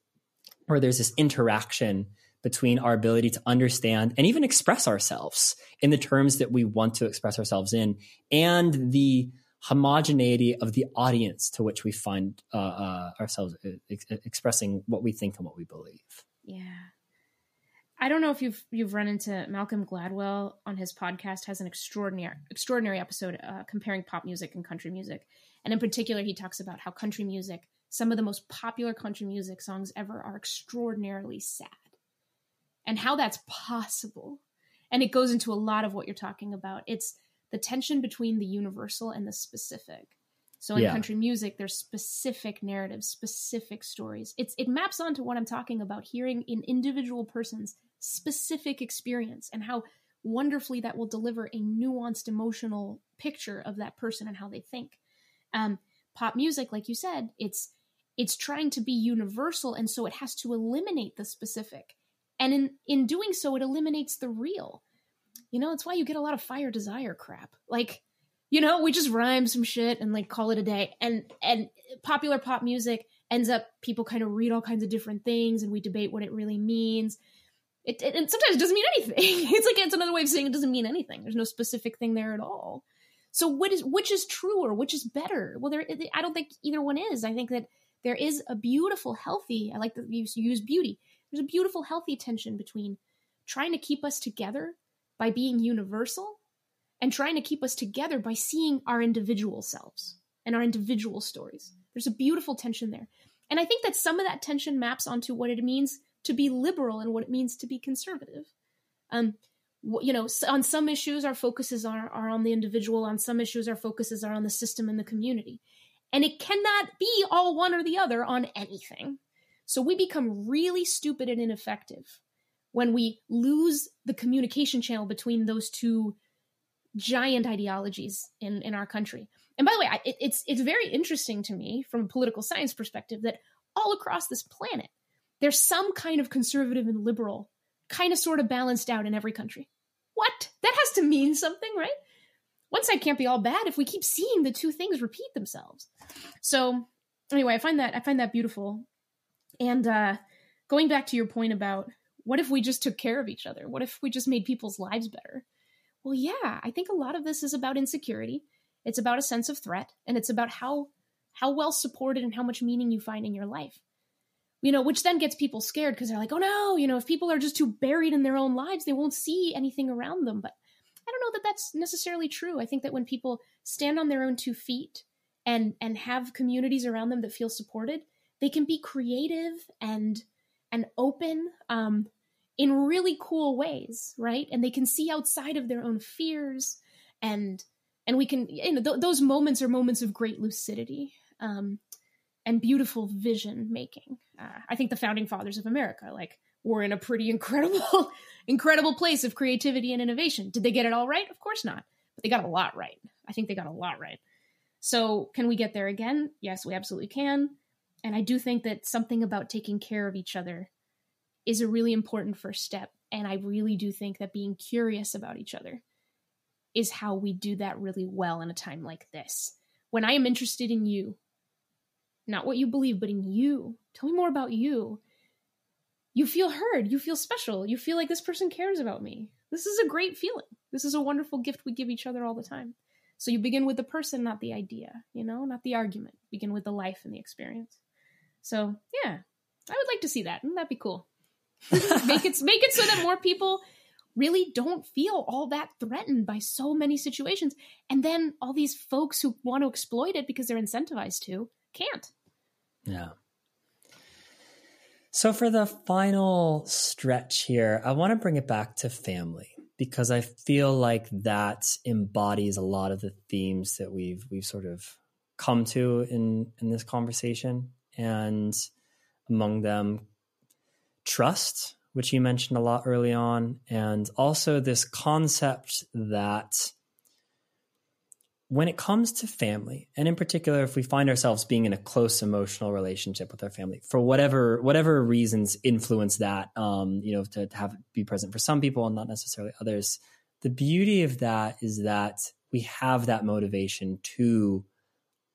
where there's this interaction between our ability to understand and even express ourselves in the terms that we want to express ourselves in, and the homogeneity of the audience to which we find ourselves expressing what we think and what we believe. Yeah. I don't know if you've run into Malcolm Gladwell on his podcast. Has an extraordinary episode comparing pop music and country music. And in particular, he talks about how country music, some of the most popular country music songs ever, are extraordinarily sad, and how that's possible. And it goes into a lot of what you're talking about. It's the tension between the universal and the specific. So in country music, there's specific narratives, specific stories. It maps onto what I'm talking about, hearing an individual person's specific experience and how wonderfully that will deliver a nuanced emotional picture of that person and how they think. Pop music, like you said, it's trying to be universal, and so it has to eliminate the specific. And in doing so, it eliminates the real. You know, it's why you get a lot of fire desire crap. Like, you know, we just rhyme some shit and like call it a day. And popular pop music ends up, people kind of read all kinds of different things and we debate what it really means. It and sometimes it doesn't mean anything. It's like, it's another way of saying it doesn't mean anything. There's no specific thing there at all. So which is truer? Which is better? Well, I don't think either one is. I think that there is a beautiful, healthy, I like that you use beauty. There's a beautiful, healthy tension between trying to keep us together by being universal and trying to keep us together by seeing our individual selves and our individual stories. There's a beautiful tension there. And I think that some of that tension maps onto what it means to be liberal and what it means to be conservative. You know, on some issues, our focuses are on the individual. On some issues, our focuses are on the system and the community. And it cannot be all one or the other on anything. So we become really stupid and ineffective when we lose the communication channel between those two giant ideologies in our country. And by the way, it's very interesting to me from a political science perspective that all across this planet, there's some kind of conservative and liberal kind of sort of balanced out in every country. What? That has to mean something, right? One side can't be all bad if we keep seeing the two things repeat themselves. So anyway, I find that beautiful. And going back to your point about what if we just took care of each other? What if we just made people's lives better? Well, yeah, I think a lot of this is about insecurity. It's about a sense of threat, and it's about how well supported and how much meaning you find in your life. You know, which then gets people scared because they're like, oh no, you know, if people are just too buried in their own lives, they won't see anything around them. But I don't know that that's necessarily true. I think that when people stand on their own two feet and have communities around them that feel supported, they can be creative and open in really cool ways, right? And they can see outside of their own fears, and we can, you know, those moments are moments of great lucidity and beautiful vision making. I think the founding fathers of America, like, were in a pretty incredible, incredible place of creativity and innovation. Did they get it all right? Of course not, but they got a lot right. I think they got a lot right. So can we get there again? Yes, we absolutely can. And I do think that something about taking care of each other is a really important first step. And I really do think that being curious about each other is how we do that really well in a time like this. When I am interested in you, not what you believe, but in you, tell me more about you. You feel heard. You feel special. You feel like this person cares about me. This is a great feeling. This is a wonderful gift we give each other all the time. So you begin with the person, not the idea, you know, not the argument. Begin with the life and the experience. So yeah, I would like to see that. Wouldn't that be cool? make it so that more people really don't feel all that threatened by so many situations. And then all these folks who want to exploit it because they're incentivized to can't. Yeah. So for the final stretch here, I want to bring it back to family, because I feel like that embodies a lot of the themes that we've sort of come to in this conversation. And among them, trust, which you mentioned a lot early on, and also this concept that when it comes to family, and in particular, if we find ourselves being in a close emotional relationship with our family, for whatever reasons influence that, you know, to have it be present for some people and not necessarily others, the beauty of that is that we have that motivation to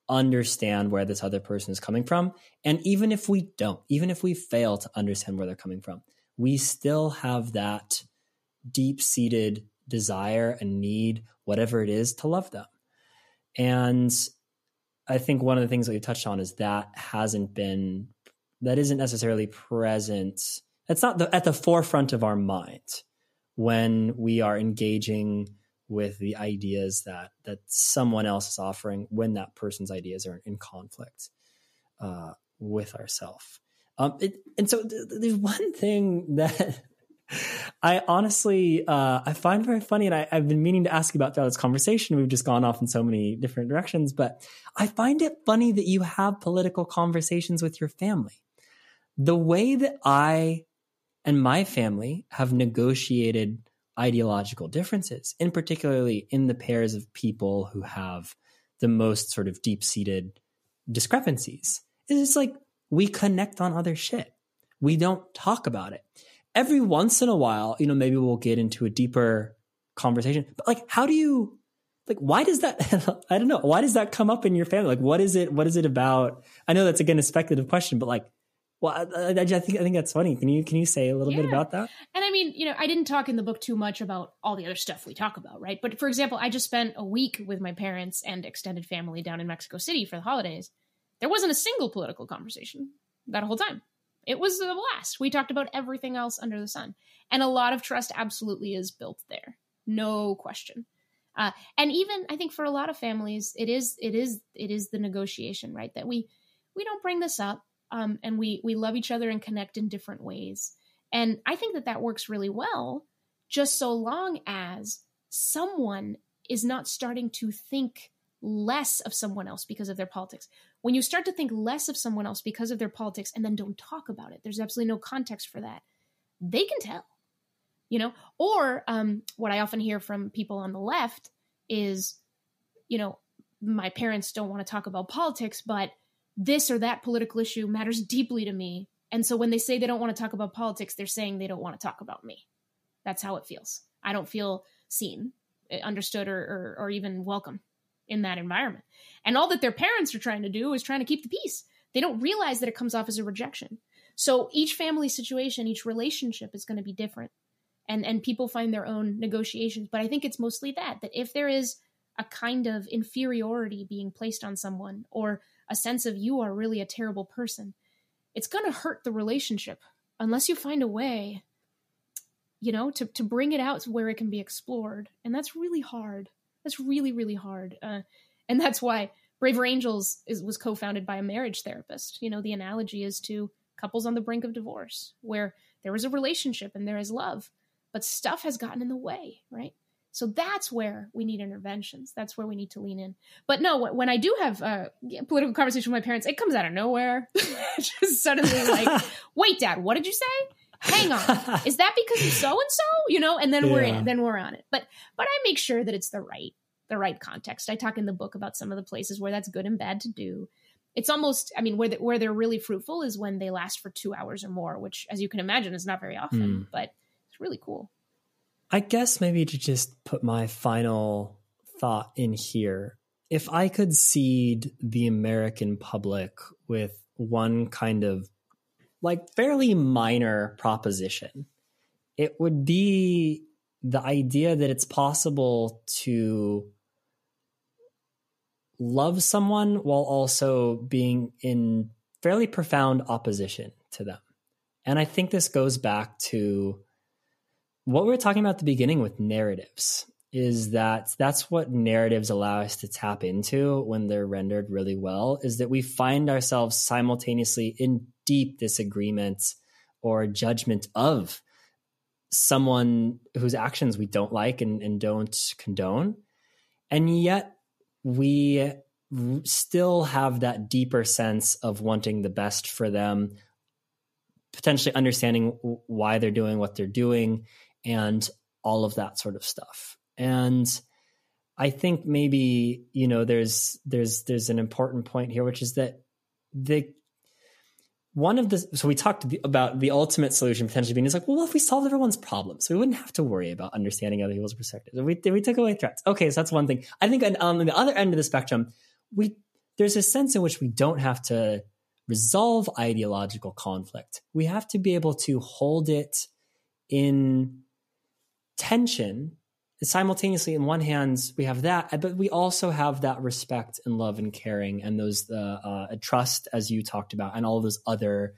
understand where this other person is coming from. And even if we don't, even if we fail to understand where they're coming from, we still have that deep-seated desire and need, whatever it is, to love them. And I think one of the things that you touched on is that isn't necessarily present it's not at the forefront of our minds when we are engaging with the ideas that someone else is offering, when that person's ideas are in conflict with ourselves. There's one thing that I honestly, I find very funny, and I've been meaning to ask you about throughout this conversation. We've just gone off in so many different directions, but I find it funny that you have political conversations with your family. The way that I and my family have negotiated ideological differences, and particularly in the pairs of people who have the most sort of deep-seated discrepancies, is it's like we connect on other shit. We don't talk about it. Every once in a while, you know, maybe we'll get into a deeper conversation, but like, how do you, like, why does that, I don't know. Why does that come up in your family? Like, what is it about? I know that's again, a speculative question, but like, well, I think that's funny. Can you say a little bit about that? And I mean, you know, I didn't talk in the book too much about all the other stuff we talk about, right? But for example, I just spent a week with my parents and extended family down in Mexico City for the holidays. There wasn't a single political conversation that whole time. It was a blast. We talked about everything else under the sun. And a lot of trust absolutely is built there. No question. And even I think for a lot of families, it is the negotiation, right? That we don't bring this up. And we love each other and connect in different ways. And I think that works really well, just so long as someone is not starting to think less of someone else because of their politics. When you start to think less of someone else because of their politics and then don't talk about it, there's absolutely no context for that. They can tell, you know, or what I often hear from people on the left is, you know, my parents don't want to talk about politics, but this or that political issue matters deeply to me. And so when they say they don't want to talk about politics, they're saying they don't want to talk about me. That's how it feels. I don't feel seen, understood, or even welcome in that environment. And all that their parents are trying to do is trying to keep the peace. They don't realize that it comes off as a rejection. So each family situation, each relationship is going to be different. And people find their own negotiations. But I think it's mostly that if there is a kind of inferiority being placed on someone, or a sense of you are really a terrible person, it's going to hurt the relationship unless you find a way, you know, to bring it out to where it can be explored. And that's really hard. That's really, really hard. And that's why Braver Angels was co-founded by a marriage therapist. You know, the analogy is to couples on the brink of divorce, where there is a relationship and there is love, but stuff has gotten in the way, right? So that's where we need interventions. That's where we need to lean in. But no, when I do have a political conversation with my parents, it comes out of nowhere. Just suddenly like, wait, Dad, what did you say? Hang on. Is that because of so-and-so? You know, and then we're on it. But I make sure that it's the right context. I talk in the book about some of the places where that's good and bad to do. It's almost, I mean, where they're really fruitful is when they last for 2 hours or more, which as you can imagine is not very often, but it's really cool. I guess maybe to just put my final thought in here, if I could seed the American public with one kind of like fairly minor proposition, it would be the idea that it's possible to love someone while also being in fairly profound opposition to them. And I think this goes back to what we were talking about at the beginning with narratives, is that's what narratives allow us to tap into when they're rendered really well, is that we find ourselves simultaneously in deep disagreement or judgment of someone whose actions we don't like and don't condone. And yet we still have that deeper sense of wanting the best for them, potentially understanding why they're doing what they're doing, and all of that sort of stuff. And I think maybe, you know, there's an important point here, which is that so we talked about the ultimate solution potentially being, it's like, well, if we solved everyone's problems, we wouldn't have to worry about understanding other people's perspectives. We took away threats. Okay, so that's one thing. I think on the other end of the spectrum, there's a sense in which we don't have to resolve ideological conflict. We have to be able to hold it in tension simultaneously. In one hand, we have that, but we also have that respect and love and caring and those trust, as you talked about, and all those other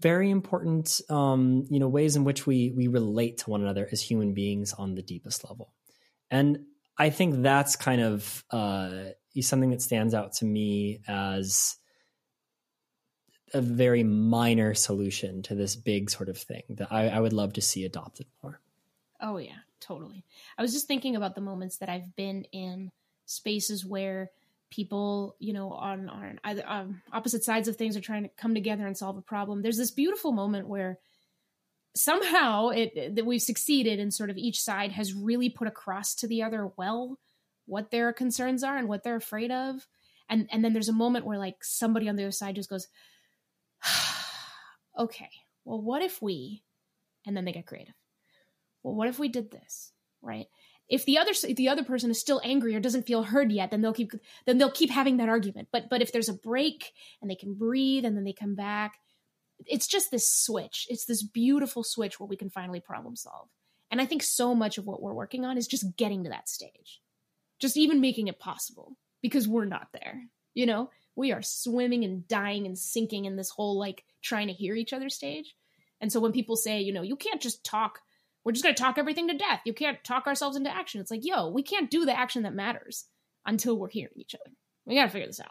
very important, ways in which we relate to one another as human beings on the deepest level. And I think that's kind of something that stands out to me as a very minor solution to this big sort of thing that I would love to see adopted more. Oh, yeah, totally. I was just thinking about the moments that I've been in spaces where people, on either opposite sides of things are trying to come together and solve a problem. There's this beautiful moment where somehow that we've succeeded in sort of each side has really put across to the other, well, what their concerns are and what they're afraid of. And then there's a moment where like somebody on the other side just goes, okay, well, what if we, and then they get creative. Well, what if we did this, right? If the other person is still angry or doesn't feel heard yet, then they'll keep having that argument. But if there's a break and they can breathe and then they come back, it's just this switch. It's this beautiful switch where we can finally problem solve. And I think so much of what we're working on is just getting to that stage, just even making it possible, because we're not there. We are swimming and dying and sinking in this whole like trying to hear each other stage. And so when people say, you can't just talk. We're just going to talk everything to death. You can't talk ourselves into action. It's like, we can't do the action that matters until we're hearing each other. We got to figure this out.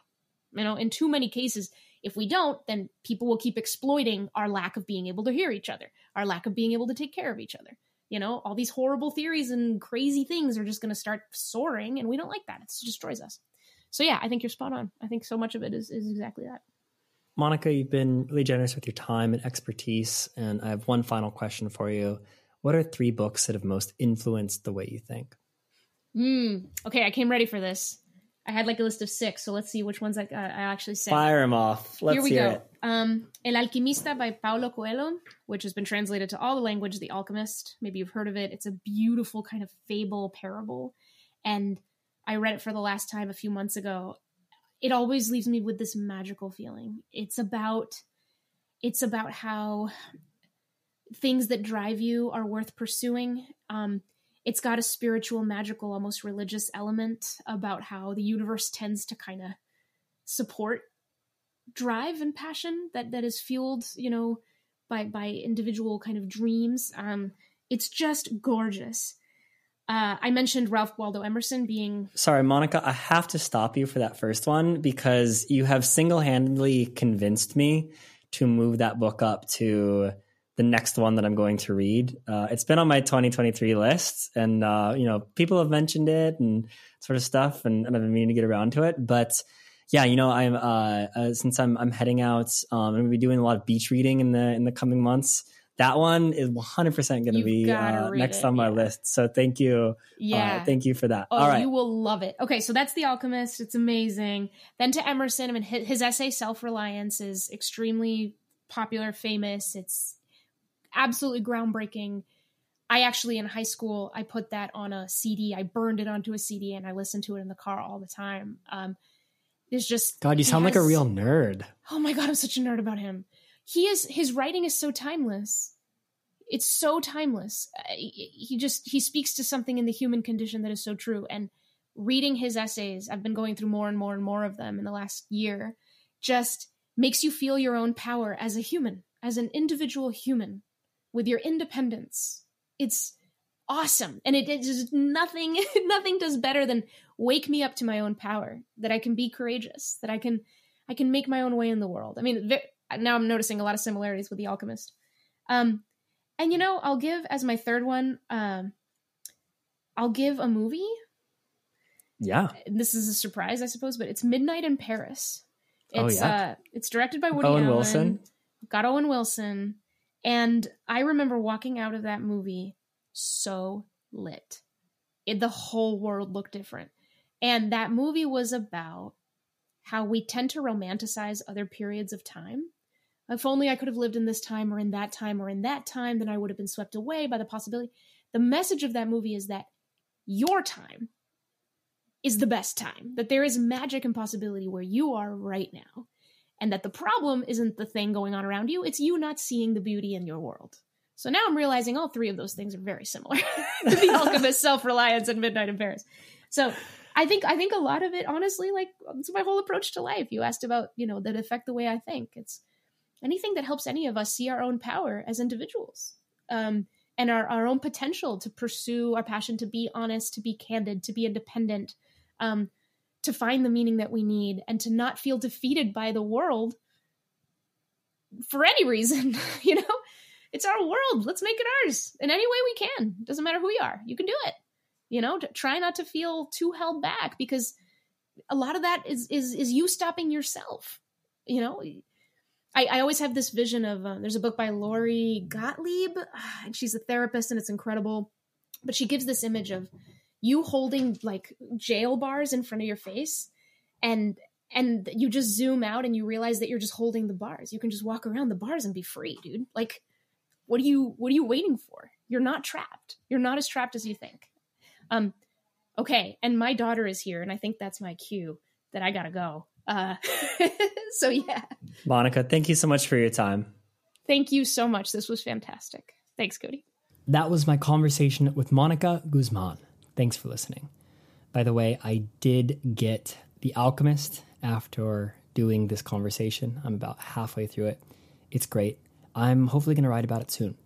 In too many cases, if we don't, then people will keep exploiting our lack of being able to hear each other, our lack of being able to take care of each other. All these horrible theories and crazy things are just going to start soaring, and we don't like that. It destroys us. So yeah, I think you're spot on. I think so much of it is exactly that. Monica, you've been really generous with your time and expertise, and I have one final question for you. What are three books that have most influenced the way you think? Okay, I came ready for this. I had like a list of 6, so let's see which ones I actually said. Fire them off. Let's hear it. Here we go. El Alquimista by Paulo Coelho, which has been translated to all the language, The Alchemist. Maybe you've heard of it. It's a beautiful kind of fable parable. And I read it for the last time a few months ago. It always leaves me with this magical feeling. It's about how things that drive you are worth pursuing. It's got a spiritual, magical, almost religious element about how the universe tends to kind of support drive and passion that is fueled, by individual kind of dreams. It's just gorgeous. I mentioned Ralph Waldo Emerson being... Sorry, Monica, I have to stop you for that first one because you have single-handedly convinced me to move that book up to... the next one that I'm going to read. It's been on my 2023 list and, people have mentioned it and sort of stuff and I've been meaning to get around to it. But yeah, since I'm heading out, I'm going to be doing a lot of beach reading in the coming months. That one is 100% going to be next on my list. So thank you. Yeah. Thank you for that. Oh, all right. You will love it. Okay. So that's The Alchemist. It's amazing. Then to Emerson, his essay Self-Reliance is extremely popular, famous. It's absolutely groundbreaking. I actually, in high school, I put that on a CD. I burned it onto a CD and I listened to it in the car all the time. There's just... God, you sound like a real nerd. Oh my God, I'm such a nerd about him. His writing is so timeless. It's so timeless. He speaks to something in the human condition that is so true. And reading his essays, I've been going through more and more and more of them in the last year, just makes you feel your own power as a human, as an individual human. With your independence. It's awesome. And it is nothing does better than wake me up to my own power, that I can be courageous, that I can make my own way in the world. I mean, now I'm noticing a lot of similarities with The Alchemist. I'll give as my third one, I'll give a movie. Yeah. This is a surprise, I suppose, but it's Midnight in Paris. It's, it's directed by Woody Allen. Owen Wilson. Got Owen Wilson. And I remember walking out of that movie so lit. The whole world looked different. And that movie was about how we tend to romanticize other periods of time. If only I could have lived in this time or in that time or in that time, then I would have been swept away by the possibility. The message of that movie is that your time is the best time, that there is magic and possibility where you are right now. And that the problem isn't the thing going on around you, it's you not seeing the beauty in your world. So now I'm realizing all three of those things are very similar to The Alchemist, Self-Reliance, and Midnight in Paris. So I think a lot of it, honestly, like it's my whole approach to life. You asked about, you know, that affect the way I think. It's anything that helps any of us see our own power as individuals, and our own potential to pursue our passion, to be honest, to be candid, to be independent, to find the meaning that we need, and to not feel defeated by the world for any reason. You know, it's our world. Let's make it ours in any way we can. Doesn't matter who we are. You can do it. You know, try not to feel too held back, because a lot of that is you stopping yourself. You know, I always have this vision of, there's a book by Lori Gottlieb, and she's a therapist and it's incredible, but she gives this image of you holding like jail bars in front of your face, and you just zoom out and you realize that you're just holding the bars. You can just walk around the bars and be free, dude. Like, what are you waiting for? You're not trapped. You're not as trapped as you think. Okay. And my daughter is here, and I think that's my cue that I gotta go. So yeah. Monica, thank you so much for your time. Thank you so much. This was fantastic. Thanks, Cody. That was my conversation with Mónica Guzmán. Thanks for listening. By the way, I did get The Alchemist after doing this conversation. I'm about halfway through it. It's great. I'm hopefully going to write about it soon.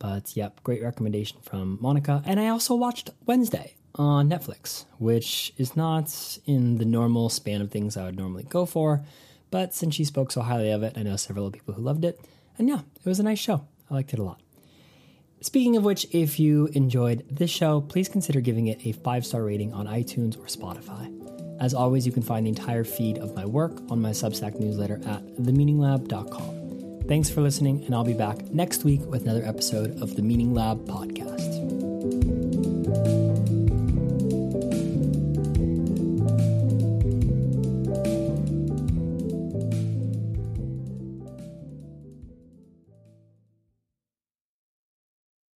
But yep, great recommendation from Monica. And I also watched Wednesday on Netflix, which is not in the normal span of things I would normally go for. But since she spoke so highly of it, I know several people who loved it. And yeah, it was a nice show. I liked it a lot. Speaking of which, if you enjoyed this show, please consider giving it a 5-star rating on iTunes or Spotify. As always, you can find the entire feed of my work on my Substack newsletter at themeaninglab.com. Thanks for listening, and I'll be back next week with another episode of the Meaning Lab podcast.